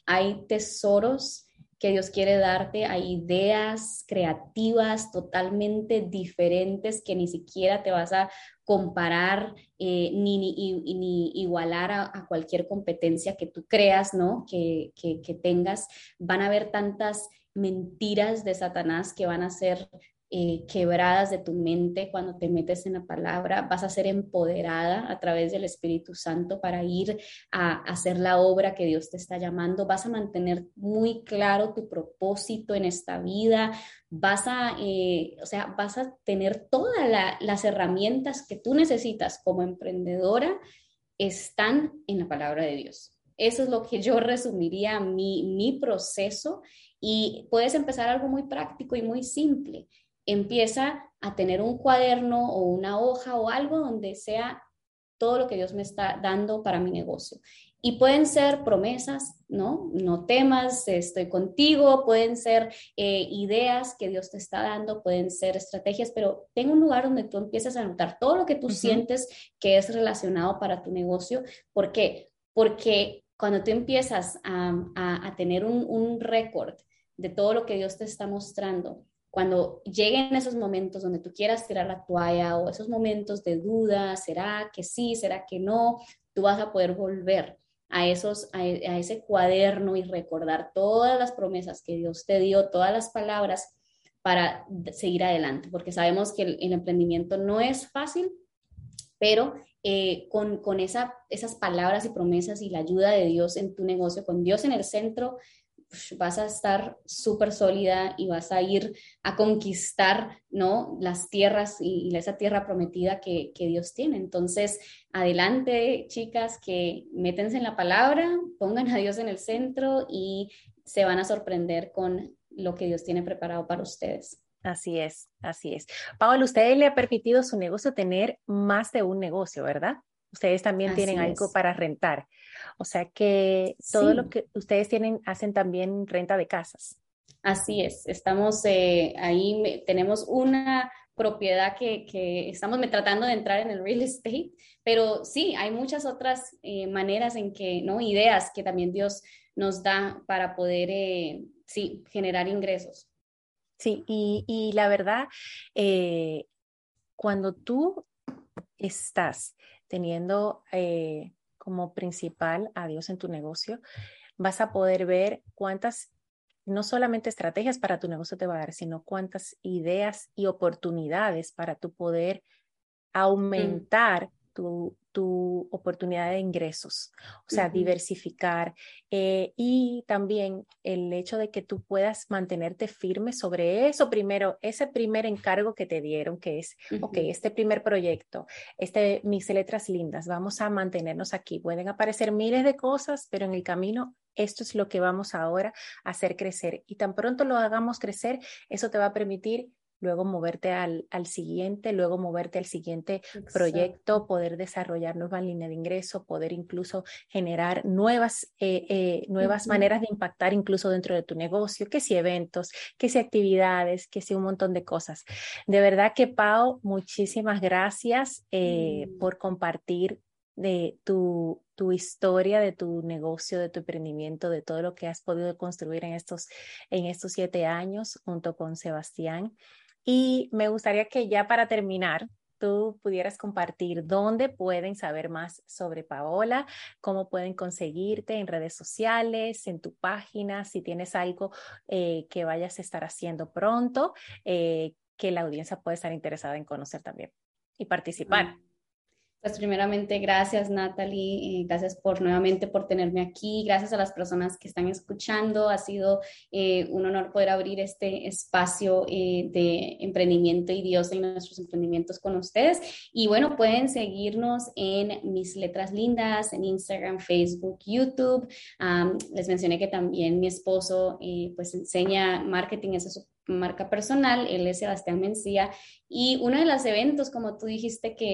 hay tesoros que Dios quiere darte, hay ideas creativas totalmente diferentes que ni siquiera te vas a comparar eh, ni, ni, ni, ni igualar a, a cualquier competencia que tú creas, ¿no? Que, que, que tengas. Van a haber tantas mentiras de Satanás que van a ser... Eh, quebradas de tu mente cuando te metes en la palabra. Vas a ser empoderada a través del Espíritu Santo para ir a, a hacer la obra que Dios te está llamando. Vas a mantener muy claro tu propósito en esta vida. Vas a, eh, o sea, vas a tener todas la, las herramientas que tú necesitas como emprendedora, están en la palabra de Dios. Eso es lo que yo resumiría mi, mi proceso, y puedes empezar algo muy práctico y muy simple. Empieza a tener un cuaderno o una hoja o algo donde sea todo lo que Dios me está dando para mi negocio. Y pueden ser promesas, ¿no? No temas, estoy contigo, pueden ser eh, ideas que Dios te está dando, pueden ser estrategias, pero ten un lugar donde tú empiezas a anotar todo lo que tú uh-huh. sientes que es relacionado para tu negocio. ¿Por qué? Porque cuando tú empiezas a, a, a tener un, un récord de todo lo que Dios te está mostrando, cuando lleguen esos momentos donde tú quieras tirar la toalla o esos momentos de duda, ¿será que sí, será que no?, tú vas a poder volver a esos, a, a ese cuaderno y recordar todas las promesas que Dios te dio, todas las palabras para seguir adelante, porque sabemos que el, el emprendimiento no es fácil, pero eh, con, con esa, esas palabras y promesas y la ayuda de Dios en tu negocio, con Dios en el centro, vas a estar súper sólida y vas a ir a conquistar, ¿no?, las tierras y, y esa tierra prometida que, que Dios tiene. Entonces, adelante, chicas, que métense en la palabra, pongan a Dios en el centro y se van a sorprender con lo que Dios tiene preparado para ustedes. Así es, así es. Paola, usted le ha permitido a su negocio tener más de un negocio, ¿verdad? Ustedes también así tienen algo es. Para rentar. O sea que todo sí. lo que ustedes tienen, hacen también renta de casas. Así es. Estamos eh, ahí, me, tenemos una propiedad que, que estamos tratando de entrar en el real estate, pero sí, hay muchas otras eh, maneras en que, ¿no? Ideas que también Dios nos da para poder, eh, sí, generar ingresos. Sí, y, y la verdad, eh, cuando tú estás teniendo eh, como principal a Dios en tu negocio, vas a poder ver cuántas, no solamente estrategias para tu negocio te va a dar, sino cuántas ideas y oportunidades para tú poder aumentar mm. tu, tu oportunidad de ingresos, o sea, mm-hmm. diversificar eh, y también el hecho de que tú puedas mantenerte firme sobre eso primero, ese primer encargo que te dieron, que es, mm-hmm. ok, este primer proyecto, este Mis Letras Lindas, vamos a mantenernos aquí. Pueden aparecer miles de cosas, pero en el camino esto es lo que vamos ahora a hacer crecer, y tan pronto lo hagamos crecer, eso te va a permitir luego moverte al, al siguiente, luego moverte al siguiente Exacto. proyecto, poder desarrollar nuevas líneas de ingreso, poder incluso generar nuevas, eh, eh, nuevas uh-huh. maneras de impactar incluso dentro de tu negocio, que si eventos, que si actividades, que si un montón de cosas. De verdad que, Pau, muchísimas gracias eh, uh-huh. por compartir de tu, tu historia, de tu negocio, de tu emprendimiento, de todo lo que has podido construir en estos, en estos siete años junto con Sebastián. Y me gustaría que ya para terminar, tú pudieras compartir dónde pueden saber más sobre Paola, cómo pueden conseguirte en redes sociales, en tu página, si tienes algo eh, que vayas a estar haciendo pronto, eh, que la audiencia puede estar interesada en conocer también y participar. Pues primeramente, gracias, Natalie, eh, gracias por nuevamente por tenerme aquí, gracias a las personas que están escuchando. Ha sido eh, un honor poder abrir este espacio eh, de emprendimiento y Dios en nuestros emprendimientos con ustedes. Y bueno, pueden seguirnos en Mis Letras Lindas, en Instagram, Facebook, YouTube. Um, les mencioné que también mi esposo eh, pues enseña marketing, ese es su marca personal, él es Sebastián Mencía, y uno de los eventos, como tú dijiste, que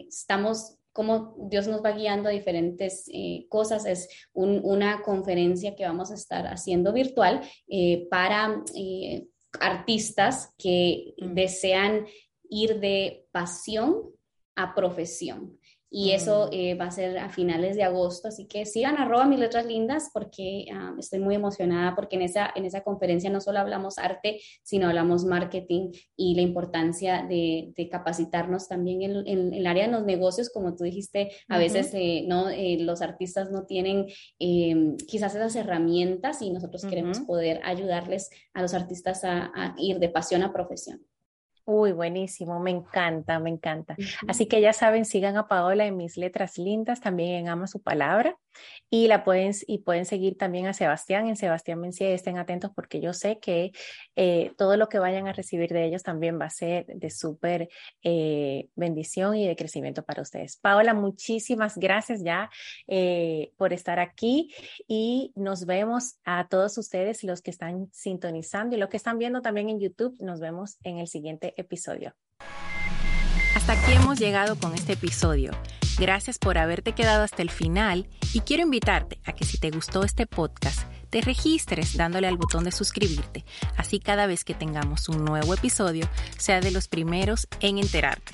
eh, estamos, como Dios nos va guiando a diferentes eh, cosas, es un, una conferencia que vamos a estar haciendo virtual eh, para eh, artistas que mm. desean ir de pasión a profesión. Y eso eh, va a ser a finales de agosto, así que sigan arroba Mis Letras Lindas, porque uh, estoy muy emocionada, porque en esa, en esa conferencia no solo hablamos arte, sino hablamos marketing y la importancia de, de capacitarnos también en, en, en el área de los negocios, como tú dijiste, a uh-huh. veces eh, no, eh, los artistas no tienen eh, quizás esas herramientas, y nosotros uh-huh. queremos poder ayudarles a los artistas a, a ir de pasión a profesión. Uy, buenísimo, me encanta, me encanta. Uh-huh. Así que ya saben, sigan a Paola en Mis Letras Lindas, también en Ama su Palabra, y la pueden, y pueden seguir también a Sebastián, en Sebastián Mencía, estén atentos porque yo sé que eh, todo lo que vayan a recibir de ellos también va a ser de súper eh, bendición y de crecimiento para ustedes. Paola, muchísimas gracias ya eh, por estar aquí, y nos vemos a todos ustedes, los que están sintonizando y los que están viendo también en YouTube. Nos vemos en el siguiente episodio. Hasta aquí hemos llegado con este episodio. Gracias por haberte quedado hasta el final y quiero invitarte a que si te gustó este podcast, te registres dándole al botón de suscribirte, así cada vez que tengamos un nuevo episodio, sea de los primeros en enterarte.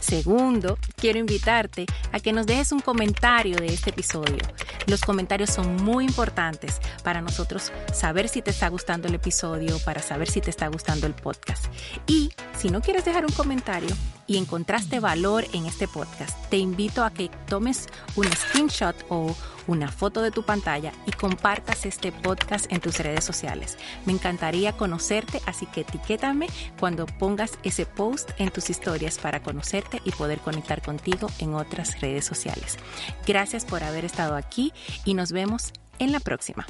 Segundo, quiero invitarte a que nos dejes un comentario de este episodio. Los comentarios son muy importantes para nosotros saber si te está gustando el episodio, para saber si te está gustando el podcast. Y si no quieres dejar un comentario y encontraste valor en este podcast, te invito a que tomes un screenshot o una foto de tu pantalla y compartas este podcast en tus redes sociales. Me encantaría conocerte, así que etiquétame cuando pongas ese post en tus historias para conocerte y poder conectar contigo en otras redes sociales. Gracias por haber estado aquí y nos vemos en la próxima.